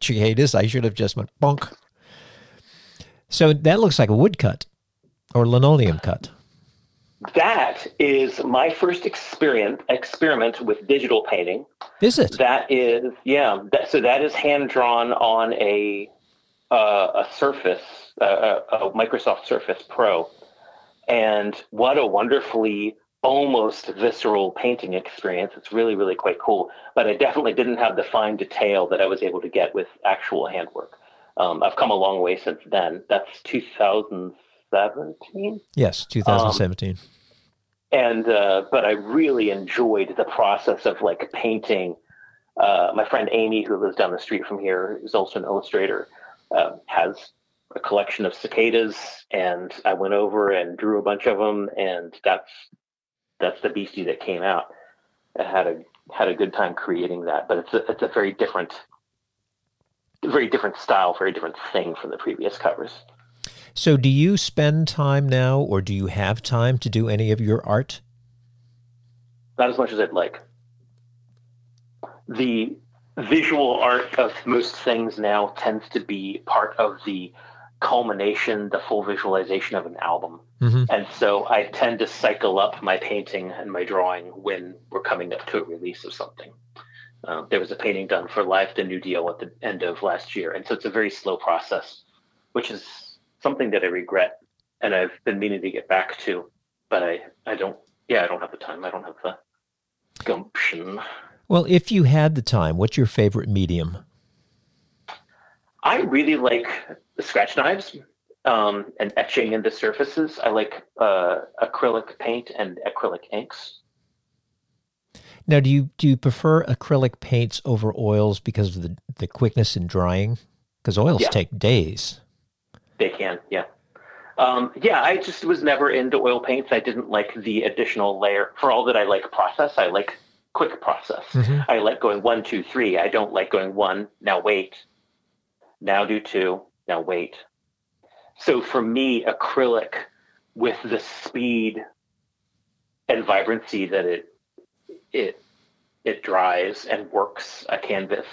cicadas. I should have just went bonk. So that looks like a wood cut or linoleum cut. That is my first experiment with digital painting. Is it? That is, yeah. So that is hand drawn on a Surface, a Microsoft Surface Pro, and what a wonderfully almost visceral painting experience. It's really, really quite cool. But I definitely didn't have the fine detail that I was able to get with actual handwork. I've come a long way since then. That's 2017? Yes, 2017. But I really enjoyed the process of like painting. My friend Amy, who lives down the street from here, is also an illustrator, has a collection of cicadas, and I went over and drew a bunch of them, and that's the beastie that came out. I had a good time creating that, but it's a very different style, very different thing from the previous covers. So do you spend time now, or do you have time to do any of your art? Not as much as I'd like. The visual art of most things now tends to be part of the culmination, the full visualization of an album. Mm-hmm. And so I tend to cycle up my painting and my drawing when we're coming up to a release of something. There was a painting done for Live the New Deal at the end of last year. And so it's a very slow process, which is something that I regret, and I've been meaning to get back to, but I don't have the time. I don't have the gumption. Well, if you had the time, what's your favorite medium? I really like the scratch knives and etching into surfaces. I like acrylic paint and acrylic inks. Now, do you prefer acrylic paints over oils because of the quickness in drying? Because oils take days. They can, yeah. I just was never into oil paints. I didn't like the additional layer. For all that I like process, I like quick process. Mm-hmm. I like going 1, 2, 3. I don't like going 1, now wait, now do 2, now wait. So for me, acrylic, with the speed and vibrancy that it dries and works a canvas,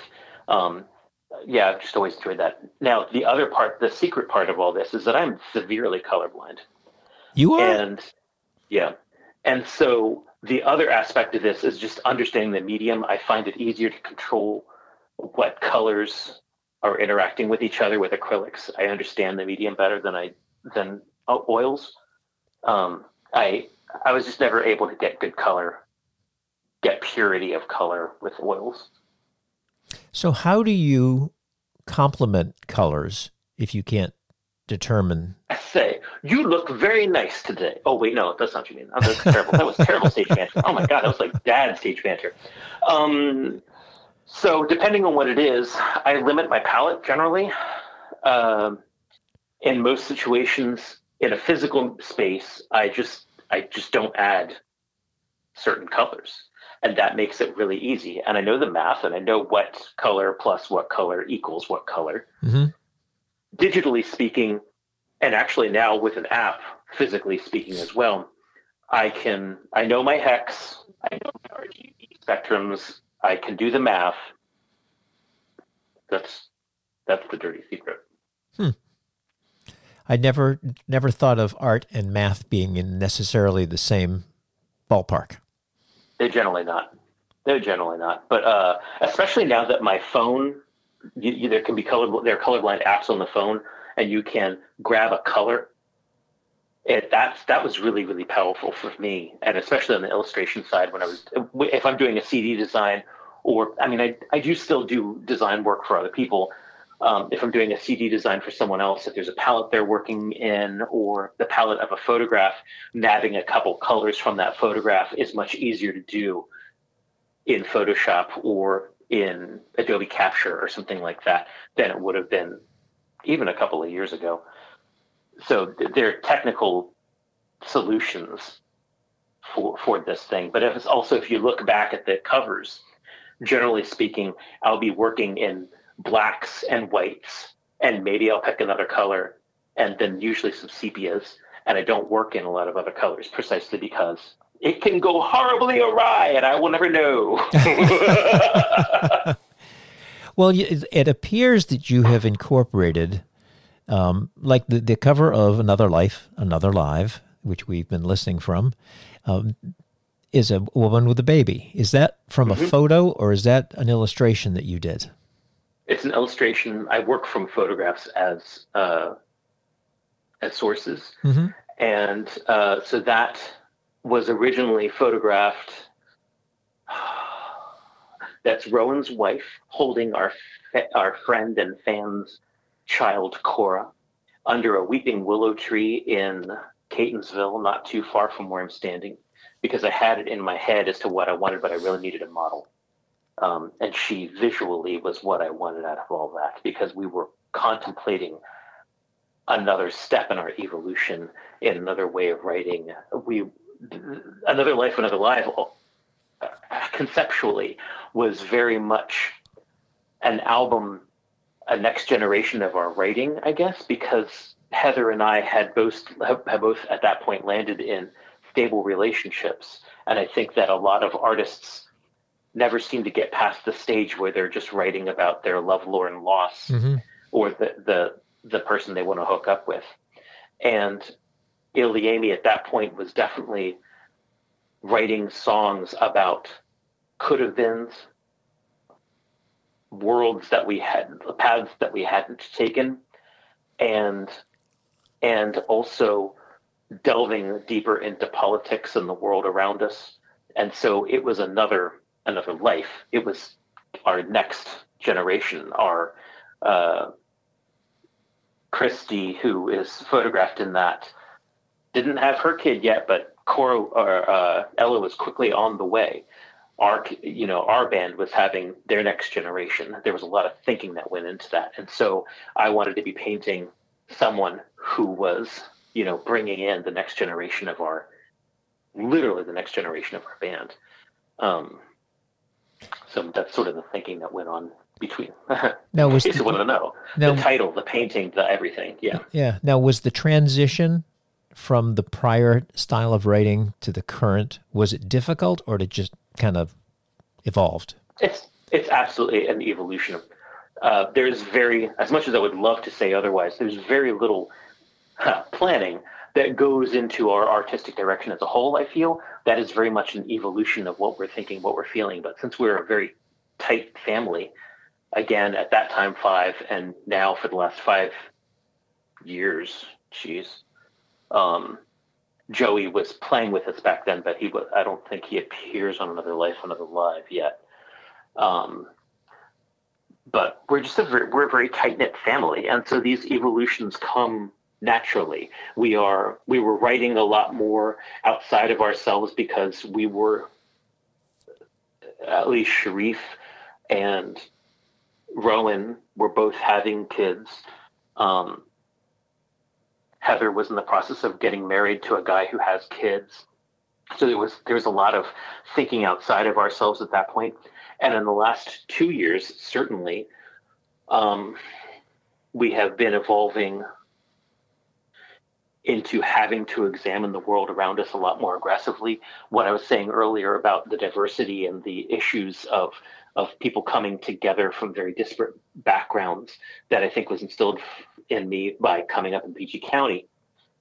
I've just always enjoyed that. Now, the other part, the secret part of all this, is that I'm severely colorblind. You are? And so the other aspect of this is just understanding the medium. I find it easier to control what colors are interacting with each other with acrylics. I understand the medium better than oils. I was just never able to get good color, get purity of color with oils. So how do you complement colors if you can't determine? I say, you look very nice today. Oh, wait, no, that's not what you mean. Oh, that's terrible. That was terrible stage banter. Oh, my God, that was like dad stage banter. So depending on what it is, I limit my palette generally. In most situations, in a physical space, I just don't add certain colors. And that makes it really easy. And I know the math, and I know what color plus what color equals what color. Mm-hmm. Digitally speaking, and actually now with an app, physically speaking as well, I know my hex, I know my RGB spectrums, I can do the math. That's the dirty secret. I never thought of art and math being in necessarily the same ballpark. They're generally not. But especially now that my phone, there can be there are colorblind apps on the phone, and you can grab a color. That was really, really powerful for me, and especially on the illustration side if I'm doing a CD design, or I do still do design work for other people. If I'm doing a CD design for someone else, if there's a palette they're working in or the palette of a photograph, nabbing a couple colors from that photograph is much easier to do in Photoshop or in Adobe Capture or something like that than it would have been even a couple of years ago. So there are technical solutions for this thing. But if you look back at the covers, generally speaking, I'll be working in blacks and whites, and maybe I'll pick another color, and then usually some sepias, and I don't work in a lot of other colors precisely because it can go horribly awry and I will never know. Well, it appears that you have incorporated, like the cover of Another Life, Another Live, which we've been listening from, is a woman with a baby. Is that from a photo, or is that an illustration that you did? It's an illustration. I work from photographs as sources. Mm-hmm. And so that was originally photographed. That's Rowan's wife holding our friend and fan's child, Cora, under a weeping willow tree in Catonsville, not too far from where I'm standing, because I had it in my head as to what I wanted, but I really needed a model. And she visually was what I wanted out of all that, because we were contemplating another step in our evolution, in another way of writing. Another Life, Another Live, conceptually, was very much an album, a next generation of our writing, I guess, because Heather and I had both at that point landed in stable relationships. And I think that a lot of artists never seem to get past the stage where they're just writing about their love, lore, and loss, or the person they want to hook up with. And ILYAIMY at that point was definitely writing songs about could have beens, worlds that we hadn't, paths that we hadn't taken, and also delving deeper into politics and the world around us. And so it was another life. It was our next generation, our Christy, who is photographed in that, didn't have her kid yet, but Cora or Ella was quickly on the way. Our band was having their next generation. There was a lot of thinking that went into that, and so I wanted to be painting someone who was, bringing in the next generation of our band. So that's sort of the thinking that went on between. Now, was you want to know the title, the painting, the everything. Yeah. Yeah. Now, was the transition from the prior style of writing to the current, was it difficult, or did it just kind of evolved? It's absolutely an evolution. There's as much as I would love to say otherwise, there's very little planning that goes into our artistic direction as a whole. I feel that is very much an evolution of what we're thinking, what we're feeling. But since we're a very tight family, again, at that time 5, and now for the last 5 years, Joey was playing with us back then, but I don't think he appears on Another Life, Another Live yet. But we're just a very tight-knit family, and so these evolutions come naturally. We were writing a lot more outside of ourselves because we were, at least Sharif and Rowan were both having kids. Heather was in the process of getting married to a guy who has kids. So there was a lot of thinking outside of ourselves at that point. And in the last 2 years, certainly, we have been evolving into having to examine the world around us a lot more aggressively. What I was saying earlier about the diversity and the issues of people coming together from very disparate backgrounds that I think was instilled in me by coming up in PG County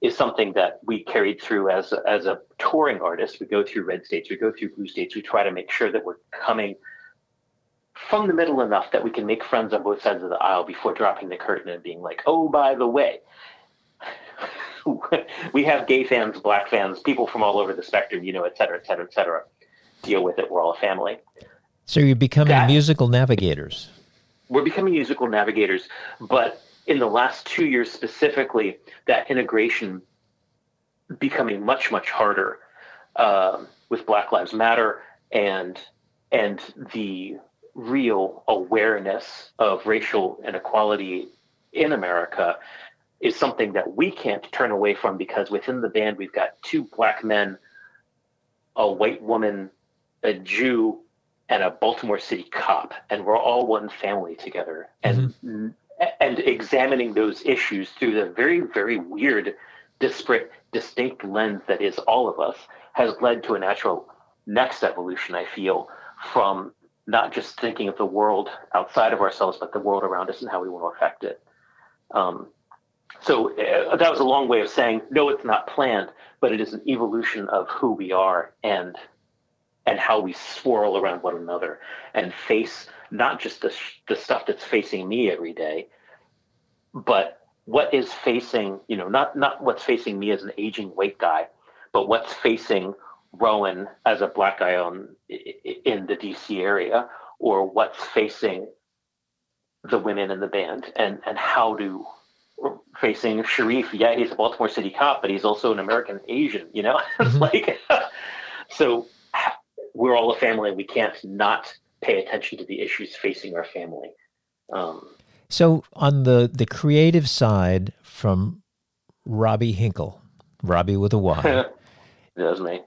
is something that we carried through as a touring artist. We go through red states, we go through blue states, we try to make sure that we're coming from the middle enough that we can make friends on both sides of the aisle before dropping the curtain and being like, oh, by the way, we have gay fans, black fans, people from all over the spectrum, et cetera, et cetera, et cetera. Deal with it. We're all a family. So you're becoming musical navigators. We're becoming musical navigators. But in the last 2 years specifically, that integration becoming much, much harder with Black Lives Matter and the real awareness of racial inequality in America is something that we can't turn away from, because within the band we've got two black men, a white woman, a Jew, and a Baltimore City cop, and we're all one family together. Mm-hmm. And examining those issues through the very, very weird, disparate, distinct lens that is all of us has led to a natural next evolution, I feel, from not just thinking of the world outside of ourselves, but the world around us and how we want to affect it. So that was a long way of saying, no, it's not planned, but it is an evolution of who we are and how we swirl around one another and face not just the stuff that's facing me every day, but what is facing, not what's facing me as an aging white guy, but what's facing Rowan as a black guy in the DC area, or what's facing the women in the band, and how do... facing Sharif, he's a Baltimore City cop, but he's also an American Asian, Mm-hmm. So we're all a family. We can't not pay attention to the issues facing our family. So on the creative side, from Robbie Hinkle, Robbie with a Y, that's me,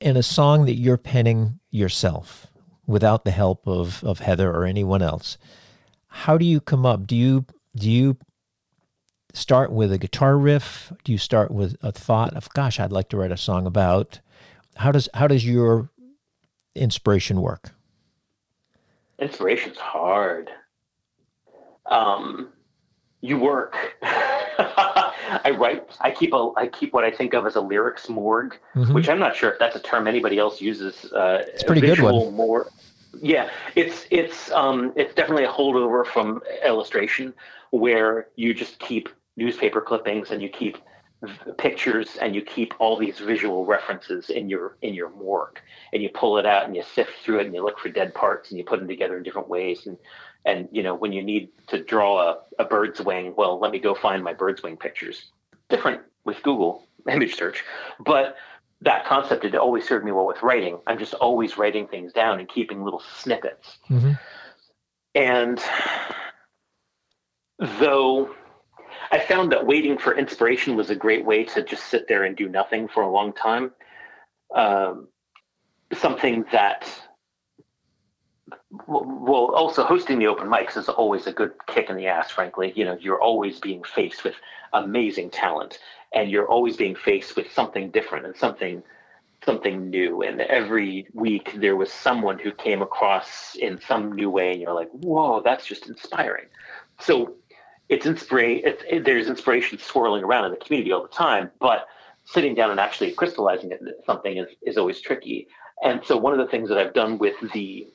in a song that you're penning yourself without the help of Heather or anyone else, how do you come up? Do you start with a guitar riff? Do you start with a thought of, gosh, I'd like to write a song about? How does your inspiration work? Inspiration's hard. You work. I write. I keep what I think of as a lyrics morgue, mm-hmm. which I'm not sure if that's a term anybody else uses. It's a pretty good one. Yeah, it's definitely a holdover from illustration, where you just keep newspaper clippings and you keep pictures and you keep all these visual references in your morgue, and you pull it out and you sift through it and you look for dead parts and you put them together in different ways, and when you need to draw a bird's wing, well, let me go find my bird's wing pictures. Different with Google image search, but that concept had always served me well with writing. I'm just always writing things down and keeping little snippets. Mm-hmm. And though I found that waiting for inspiration was a great way to just sit there and do nothing for a long time, something that, well, also hosting the open mics is always a good kick in the ass, frankly. You're always being faced with amazing talent, and you're always being faced with something different and something new. And every week there was someone who came across in some new way, and you're like, whoa, that's just inspiring. So there's inspiration swirling around in the community all the time, but sitting down and actually crystallizing it, something is always tricky. And so one of the things that I've done with the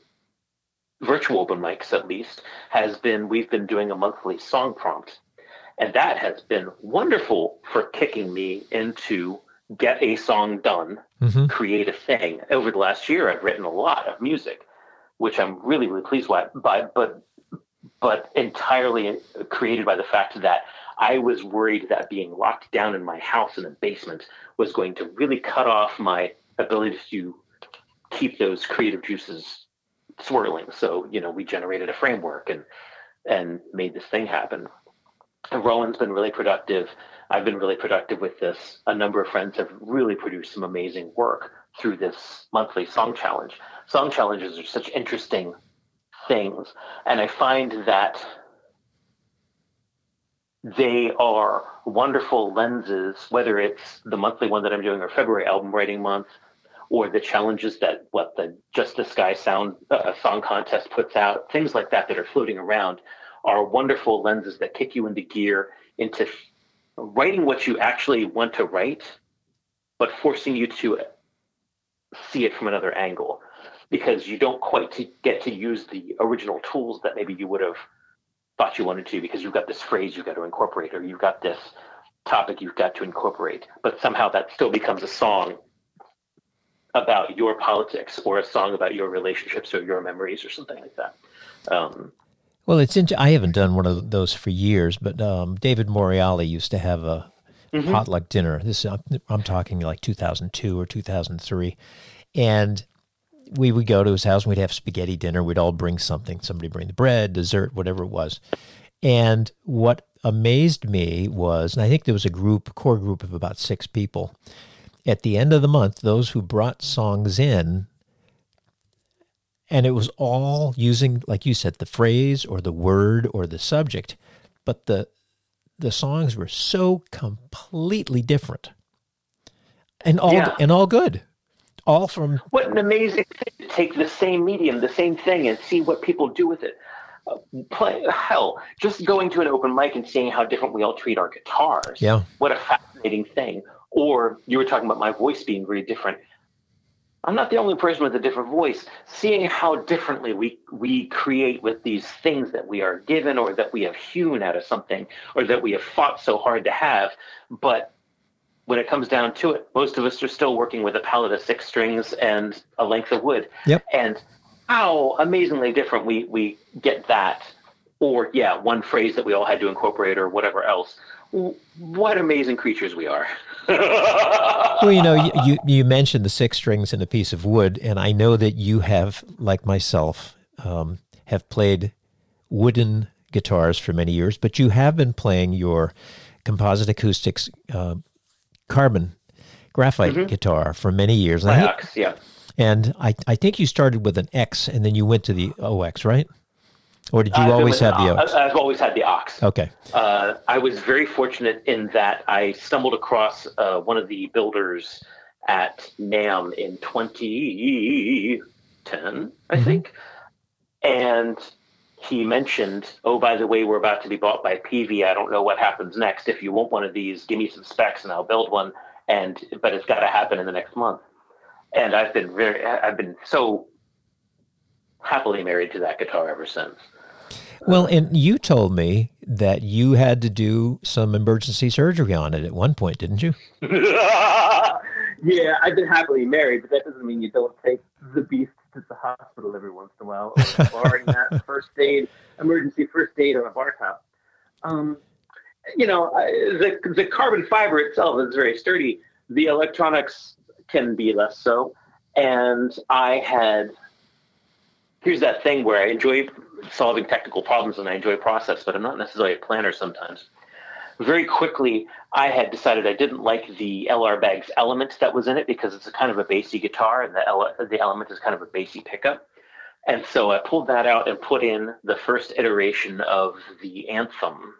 virtual open mics, at least, has been we've been doing a monthly song prompt. And that has been wonderful for kicking me into get a song done, mm-hmm. create a thing. Over the last year, I've written a lot of music, which I'm really, really pleased by. But but entirely created by the fact that I was worried that being locked down in my house in the basement was going to really cut off my ability to keep those creative juices swirling. So, you know, we generated a framework and made this thing happen. Rowan's been really productive. I've been really productive with this. A number of friends have really produced some amazing work through this monthly song challenge. Song challenges are such interesting things. And I find that they are wonderful lenses, whether it's the monthly one that I'm doing or February album writing month, or the challenges that what the Just This Guy song contest puts out, things like that that are floating around are wonderful lenses that kick you into gear, into writing what you actually want to write, but forcing you to see it from another angle, because you don't quite get to use the original tools that maybe you would have thought you wanted to, because you've got this phrase you've got to incorporate, or you've got this topic you've got to incorporate, but somehow that still becomes a song about your politics or a song about your relationships or your memories or something like that. Well, it's I haven't done one of those for years, but David Morreale used to have a potluck dinner. This I'm talking like 2002 or 2003, and we would go to his house and we'd have spaghetti dinner. We'd all bring something. Somebody bring the bread, dessert, whatever it was. And what amazed me was, and I think there was a core group of about six people. At the end of the month, those who brought songs in. And it was all using, like you said, the phrase or the word or the subject, but the songs were so completely different, and all good, all from. What an amazing thing to take the same medium, the same thing, and see what people do with it. Just going to an open mic and seeing how different we all treat our guitars. Yeah, what a fascinating thing. Or you were talking about my voice being very different. I'm not the only person with a different voice. Seeing how differently we create with these things that we are given, or that we have hewn out of something, or that we have fought so hard to have. But when it comes down to it, most of us are still working with a palette of six strings and a length of wood. Yep. And how amazingly different we get that. Or, one phrase that we all had to incorporate or whatever else. What amazing creatures we are. Well, you know, you mentioned the six strings and a piece of wood, and I know that you have, like myself, have played wooden guitars for many years, but you have been playing your Composite Acoustics carbon graphite guitar for many years. And I think you started with an X, and then you went to the OX, right? Or did you always have the Ox? I've always had the Ox. Okay. I was very fortunate in that I stumbled across one of the builders at NAMM in 2010, I think. And he mentioned, oh, by the way, we're about to be bought by PV. I don't know what happens next. If you want one of these, give me some specs and I'll build one. But it's got to happen in the next month. And I've been so happily married to that guitar ever since. Well, and you told me that you had to do some emergency surgery on it at one point, didn't you? Yeah, I've been happily married, but that doesn't mean you don't take the beast to the hospital every once in a while, or barring that emergency first aid on a bar top. You know, the carbon fiber itself is very sturdy. The electronics can be less so. And I had... Here's that thing where I enjoy solving technical problems and I enjoy process, but I'm not necessarily a planner sometimes. Very quickly, I had decided I didn't like the LR Bag's element that was in it, because it's a kind of a bassy guitar, and the element is kind of a bassy pickup. And so I pulled that out and put in the first iteration of the Anthem.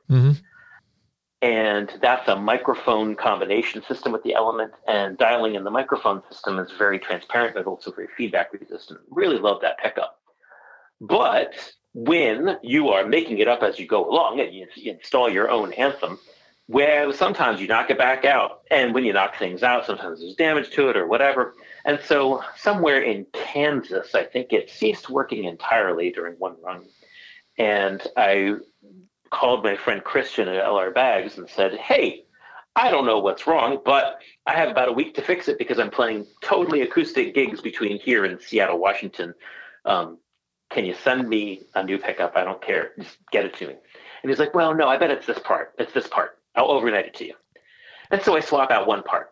And that's a microphone combination system with the element, and dialing in the microphone system is very transparent, but also very feedback resistant. Really love that pickup. But when you are making it up as you go along and you install your own Anthem, well, sometimes you knock it back out. And when you knock things out, sometimes there's damage to it or whatever. And so somewhere in Kansas, I think it ceased working entirely during one run. And I called my friend Christian at LR Bags and said, hey, I don't know what's wrong, but I have about a week to fix it because I'm playing totally acoustic gigs between here and Seattle, Washington, can you send me a new pickup? I don't care. Just get it to me. And he's like, well, no, I bet it's this part. It's this part. I'll overnight it to you. And so I swap out one part,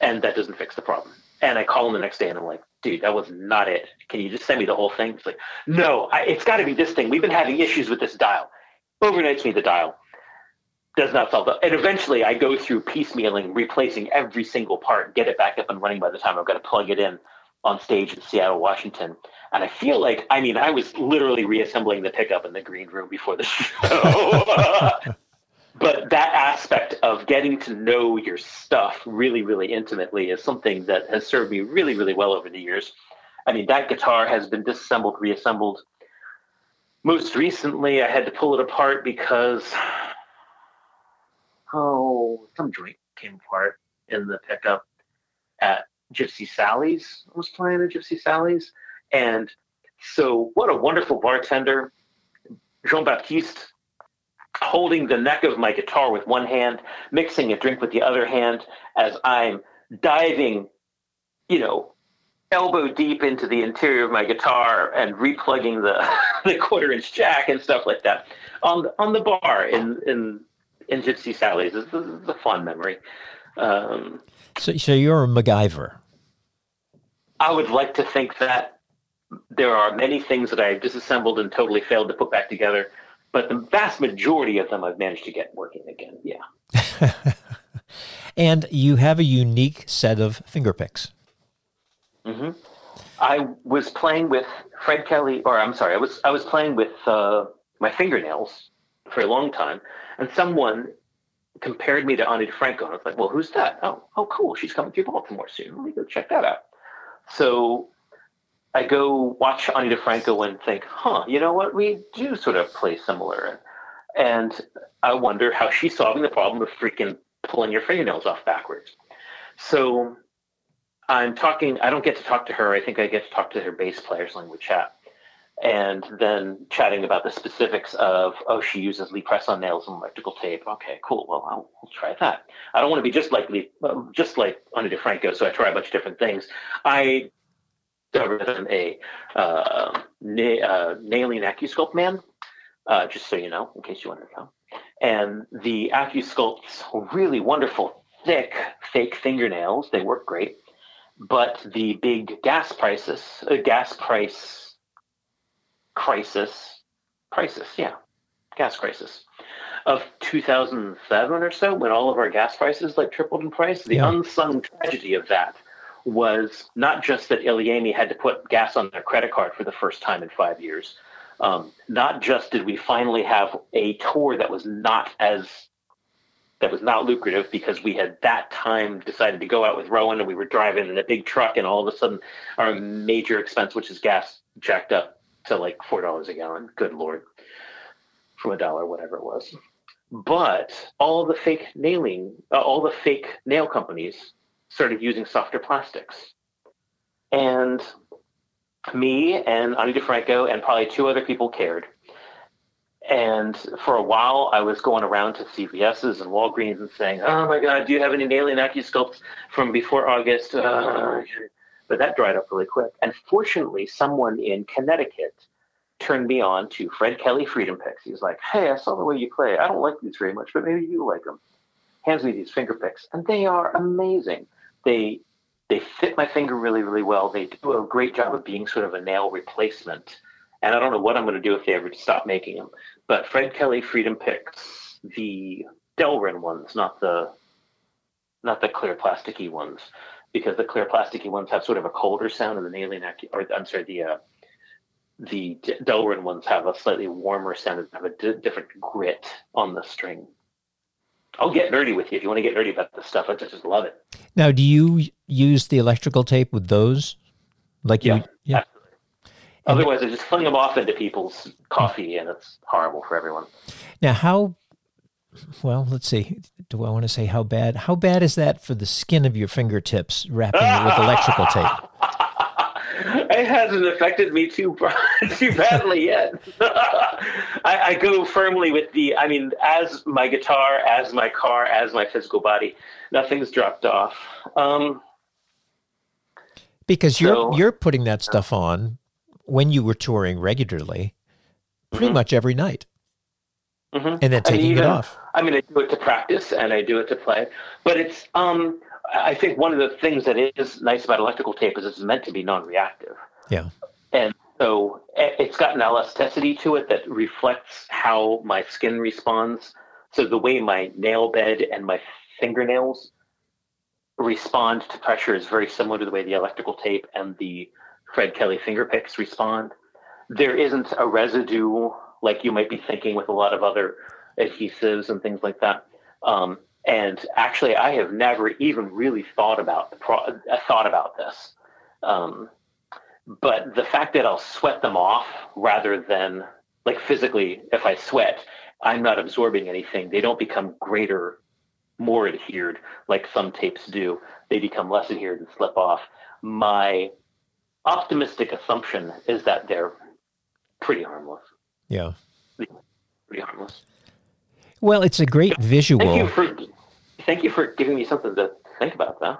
and that doesn't fix the problem. And I call him the next day, and I'm like, dude, that was not it. Can you just send me the whole thing? He's like, no, it's got to be this thing. We've been having issues with this dial. Overnights me the dial. Does not solve that. And eventually I go through piecemealing, replacing every single part, get it back up and running by the time I've got to plug it in on stage in Seattle, Washington. And I feel like, I mean, I was literally reassembling the pickup in the green room before the show. But that aspect of getting to know your stuff really, really intimately is something that has served me really, really well over the years. I mean, that guitar has been disassembled, reassembled. Most recently, I had to pull it apart because, some joint came apart in the pickup at Gypsy Sally's. I was playing at Gypsy Sally's. And so what a wonderful bartender, Jean-Baptiste, holding the neck of my guitar with one hand, mixing a drink with the other hand as I'm diving, elbow deep into the interior of my guitar and replugging the quarter-inch jack and stuff like that on the bar in Gypsy Sally's. This is a fun memory. So you're a MacGyver. I would like to think that there are many things that I've disassembled and totally failed to put back together, but the vast majority of them I've managed to get working again. Yeah. And you have a unique set of finger picks. Mm-hmm. I was playing with Fred Kelly, I was playing with my fingernails for a long time, and someone compared me to Ani DiFranco, and I was like, well, who's that? Oh, cool. She's coming through Baltimore soon. Let me go check that out. So I go watch Ani DiFranco and think, you know what? We do sort of play similar. And I wonder how she's solving the problem of freaking pulling your fingernails off backwards. So I don't get to talk to her. I think I get to talk to her bass player, so we chat. And then chatting about the specifics of, she uses Lee press-on nails and electrical tape. Okay, cool. Well, I'll try that. I don't want to be just like Ani DiFranco, so I try a bunch of different things. I discovered a nailing AccuSculpt man, just so you know, in case you wanted to know. And the AccuSculpts were really wonderful, thick, fake fingernails. They work great. But the big gas crisis of 2007 or so, when all of our gas prices tripled in price, the unsung tragedy of that was not just that ILYAIMY had to put gas on their credit card for the first time in 5 years, not just did we finally have a tour that was not lucrative because we had that time decided to go out with Rowan and we were driving in a big truck and all of a sudden our major expense, which is gas, jacked up to $4 a gallon, good Lord, from $1, whatever it was. But all the fake nail companies started using softer plastics. And me and Ani DiFranco and probably two other people cared. And for a while, I was going around to CVS's and Walgreens and saying, oh my God, do you have any nailing AccuSculpts from before August? But that dried up really quick. And fortunately, someone in Connecticut turned me on to Fred Kelly Freedom Picks. He was like, hey, I saw the way you play. I don't like these very much, but maybe you like them. Hands me these finger picks. And they are amazing. They fit my finger really, really well. They do a great job of being sort of a nail replacement. And I don't know what I'm going to do if they ever stop making them. But Fred Kelly Freedom Picks, the Delrin ones, not the clear plasticky ones, because the clear plasticky ones have sort of a colder sound, and the Delrin ones have a slightly warmer sound and have a different grit on the string. I'll get nerdy with you if you want to get nerdy about this stuff. I just love it. Now, do you use the electrical tape with those? Yeah, absolutely. Otherwise, I just fling them off into people's coffee, and it's horrible for everyone. Now, well, let's see. Do I want to say how bad? How bad is that for the skin of your fingertips wrapping it with electrical tape? It hasn't affected me too badly yet. I go firmly with as my guitar, as my car, as my physical body, nothing's dropped off. Because you're putting that stuff on when you were touring regularly, pretty much every night. And then taking it off. I mean, I do it to practice and I do it to play. But it's, I think one of the things that is nice about electrical tape is it's meant to be non-reactive. Yeah. And so it's got an elasticity to it that reflects how my skin responds. So the way my nail bed and my fingernails respond to pressure is very similar to the way the electrical tape and the Fred Kelly finger picks respond. There isn't a residue like you might be thinking with a lot of other adhesives and things like that. And actually, I have never even really thought about this. But the fact that I'll sweat them off rather than, like, physically, if I sweat, I'm not absorbing anything. They don't become greater, more adhered like some tapes do. They become less adhered and slip off. My optimistic assumption is that they're pretty harmless. Yeah. Pretty harmless. Well, it's a great visual. Thank you for giving me something to think about, huh?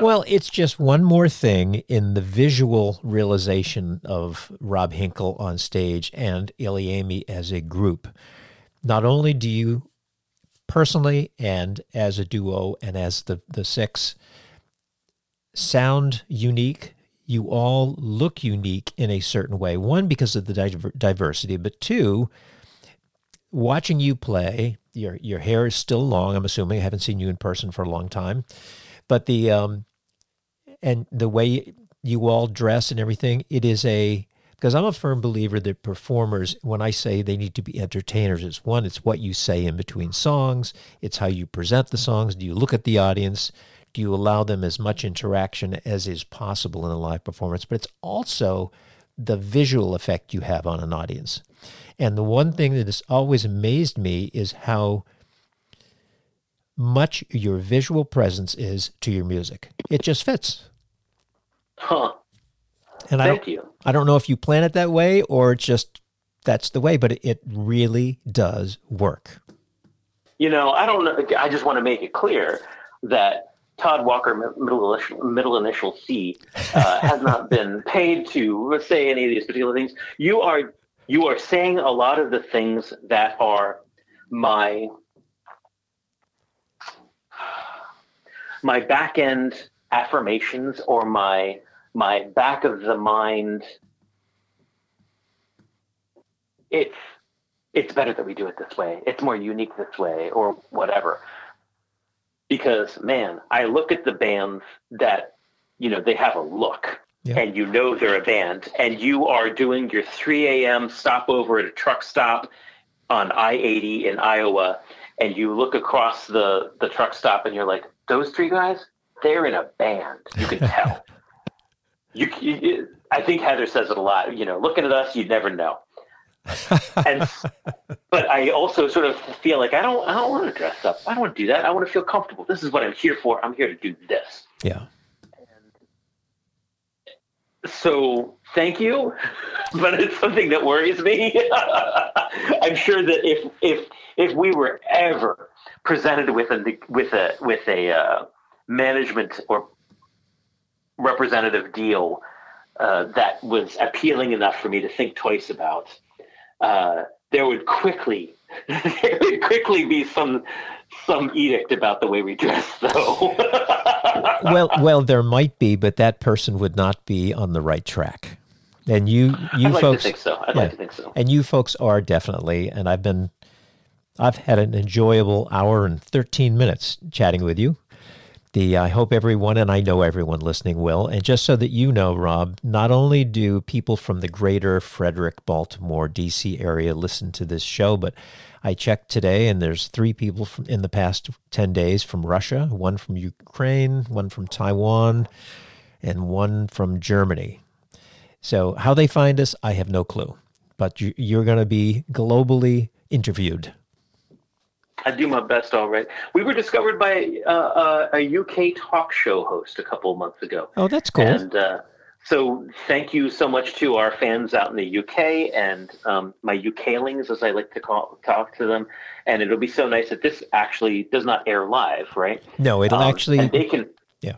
Well, it's just one more thing in the visual realization of Rob Hinkle on stage and ILYAIMY as a group. Not only do you personally and as a duo and as the six sound unique, you all look unique in a certain way. One, because of the diversity, but two, watching you play, your hair is still long, I'm assuming. I haven't seen you in person for a long time. But and the way you all dress and everything, it is because I'm a firm believer that performers, when I say they need to be entertainers, it's what you say in between songs. It's how you present the songs. Do you look at the audience? Do you allow them as much interaction as is possible in a live performance? But it's also the visual effect you have on an audience. And the one thing that has always amazed me is how much your visual presence is to your music. It just fits. Huh. And I don't know if you plan it that way or it's just that's the way, but it really does work. You know, I don't know. I just want to make it clear that Todd Walker, middle initial C, has not been paid to say any of these particular things. You are saying a lot of the things that are my back end affirmations or my back of the mind. It's better that we do it this way. It's more unique this way, or whatever. Because, man, I look at the bands that, you know, they have a look. Yep. And you know they're a band. And you are doing your 3 a.m. stopover at a truck stop on I-80 in Iowa. And you look across the truck stop and you're like, those three guys, they're in a band. You can tell. I think Heather says it a lot. You know, looking at us, you'd never know. But I also sort of feel like I don't want to dress up. I don't want to do that. I want to feel comfortable. This is what I'm here for. I'm here to do this. Yeah. And so thank you, but it's something that worries me. I'm sure that if we were ever presented with a management or representative deal that was appealing enough for me to think twice about, there would quickly be some edict about the way we dress, though. well, there might be, but that person would not be on the right track. And I'd like to think so. And you folks are definitely. And I've had an enjoyable hour and 13 minutes chatting with you. I hope everyone, and I know everyone listening will, and just so that you know, Rob, not only do people from the greater Frederick, Baltimore, D.C. area listen to this show, but I checked today, and there's 3 people in the past 10 days from Russia, 1 from Ukraine, 1 from Taiwan, and 1 from Germany. So how they find us, I have no clue. But you're going to be globally interviewed. I do my best, all right. We were discovered by a UK talk show host a couple of months ago. Oh, that's cool. And so thank you so much to our fans out in the UK and my UKlings, as I like to talk to them. And it'll be so nice that this actually does not air live, right? No, it'll actually... And they can, yeah.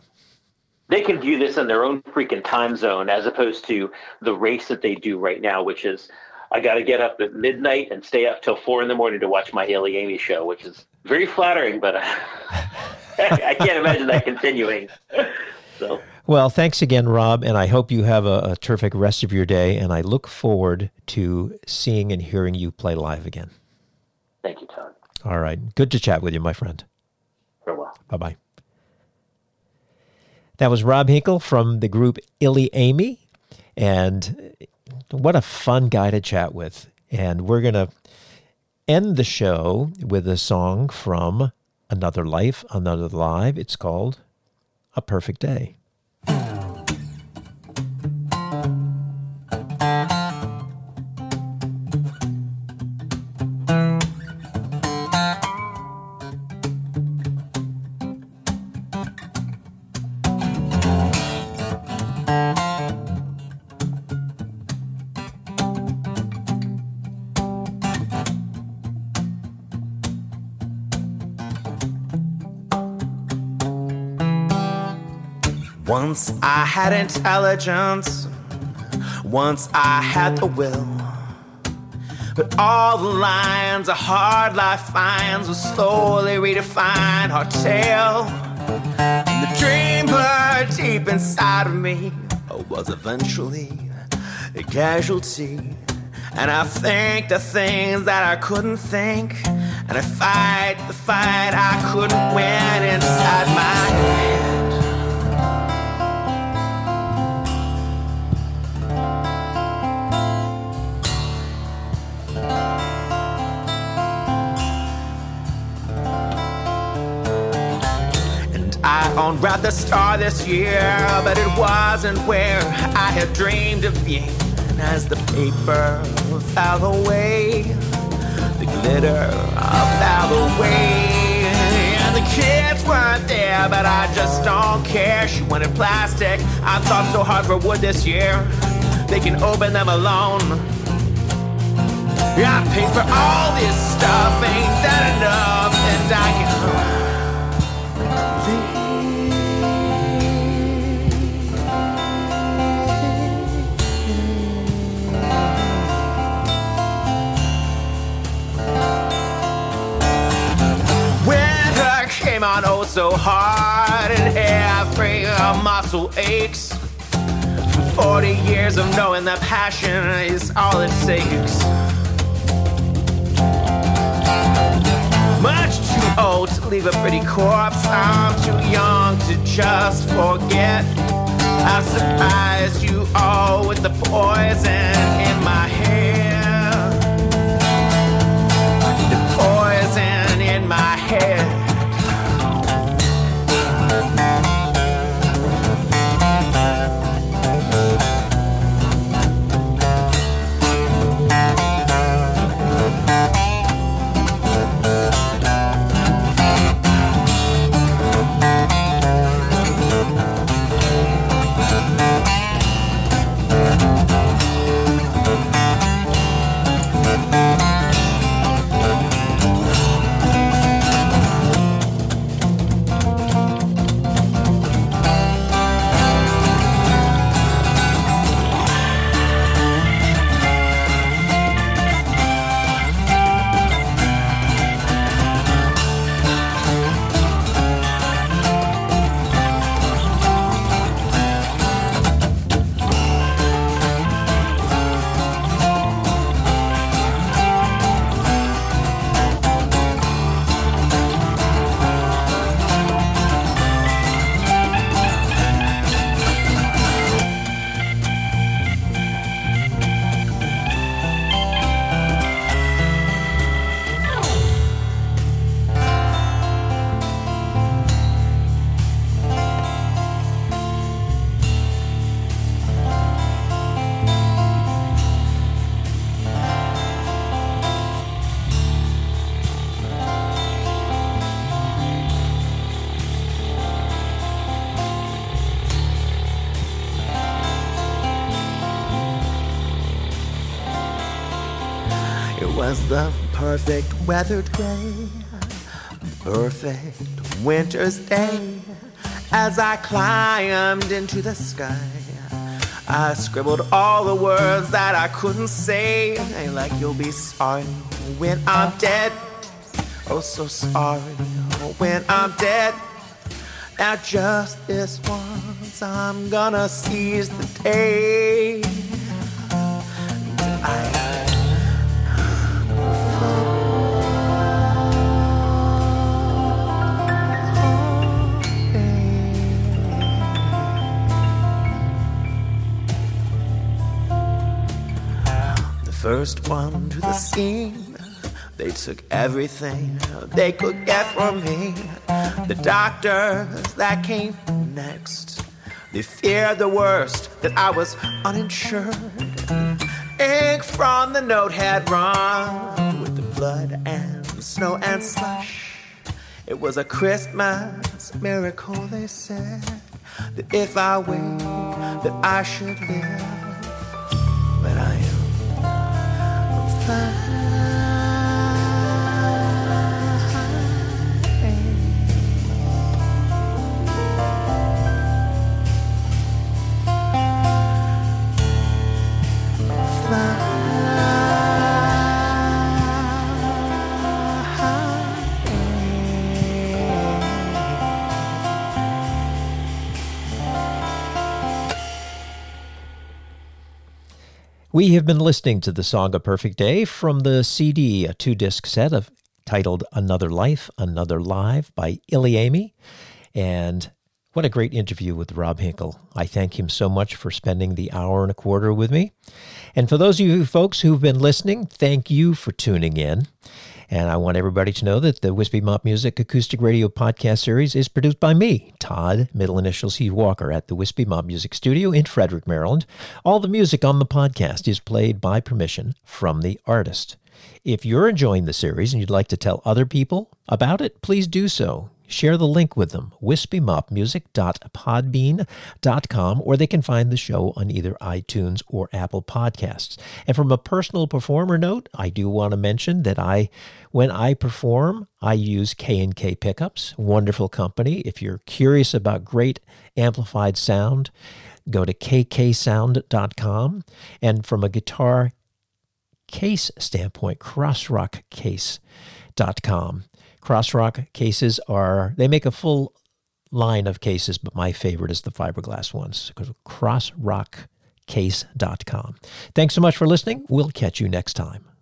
they can do this in their own freaking time zone, as opposed to the race that they do right now, which is I got to get up at midnight and stay up till 4 a.m. to watch my ILYAIMY show, which is very flattering, but I can't imagine that continuing. So. Well, thanks again, Rob, and I hope you have a terrific rest of your day, and I look forward to seeing and hearing you play live again. Thank you, Todd. All right. Good to chat with you, my friend. Farewell. Bye-bye. That was Rob Hinkle from the group ILYAIMY, and what a fun guy to chat with. And we're going to end the show with a song from Another Life, Another Live. It's called A Perfect Day. Once I had intelligence, once I had the will, but all the lines a hard life finds will slowly redefine our tale. And the dream blurred deep inside of me was eventually a casualty. And I think the things that I couldn't think, and I fight the fight I couldn't win inside my head. Unwrapped the star this year, but it wasn't where I had dreamed of being. As the paper fell away, the glitter fell away, and the kids weren't there, but I just don't care. She wanted plastic, I thought so hard for wood this year. They can open them alone. I paid for all this stuff, ain't that enough? And I can came on oh so hard, and every muscle aches. 40 years of knowing that passion is all it takes. Much too old to leave a pretty corpse, I'm too young to just forget. I surprised you all with the poison in my hair, the poison in my head. The perfect weathered day, perfect winter's day, As I climbed into the sky, I scribbled all the words that I couldn't say. Like you'll be sorry when I'm dead. Oh, so sorry when I'm dead. Now just this once, I'm gonna seize the day. First one to the scene, they took everything they could get from me. The doctors that came next, they feared the worst, that I was uninsured. Ink from the note had run with the blood and the snow and slush. It was a Christmas miracle, they said, that if I wait, that I should live. But I am We have been listening to the song A Perfect Day from the CD, a 2-disc set of titled Another Life, Another Live by ILYAIMY. And what a great interview with Rob Hinkle. I thank him so much for spending the 1.25 hours with me. And for those of you folks who've been listening, thank you for tuning in. And I want everybody to know that the Wispy Mop Music Acoustic Radio Podcast Series is produced by me, Todd, middle initials C. Walker, at the Wispy Mop Music Studio in Frederick, Maryland. All the music on the podcast is played by permission from the artist. If you're enjoying the series and you'd like to tell other people about it, please do so. Share the link with them, wispymopmusic.podbean.com, or they can find the show on either iTunes or Apple Podcasts. And from a personal performer note, I do want to mention that when I perform, I use K&K Pickups, wonderful company. If you're curious about great amplified sound, go to kksound.com. And from a guitar case standpoint, crossrockcase.com. Crossrock cases they make a full line of cases, but my favorite is the fiberglass ones. Crossrockcase.com. Thanks so much for listening. We'll catch you next time.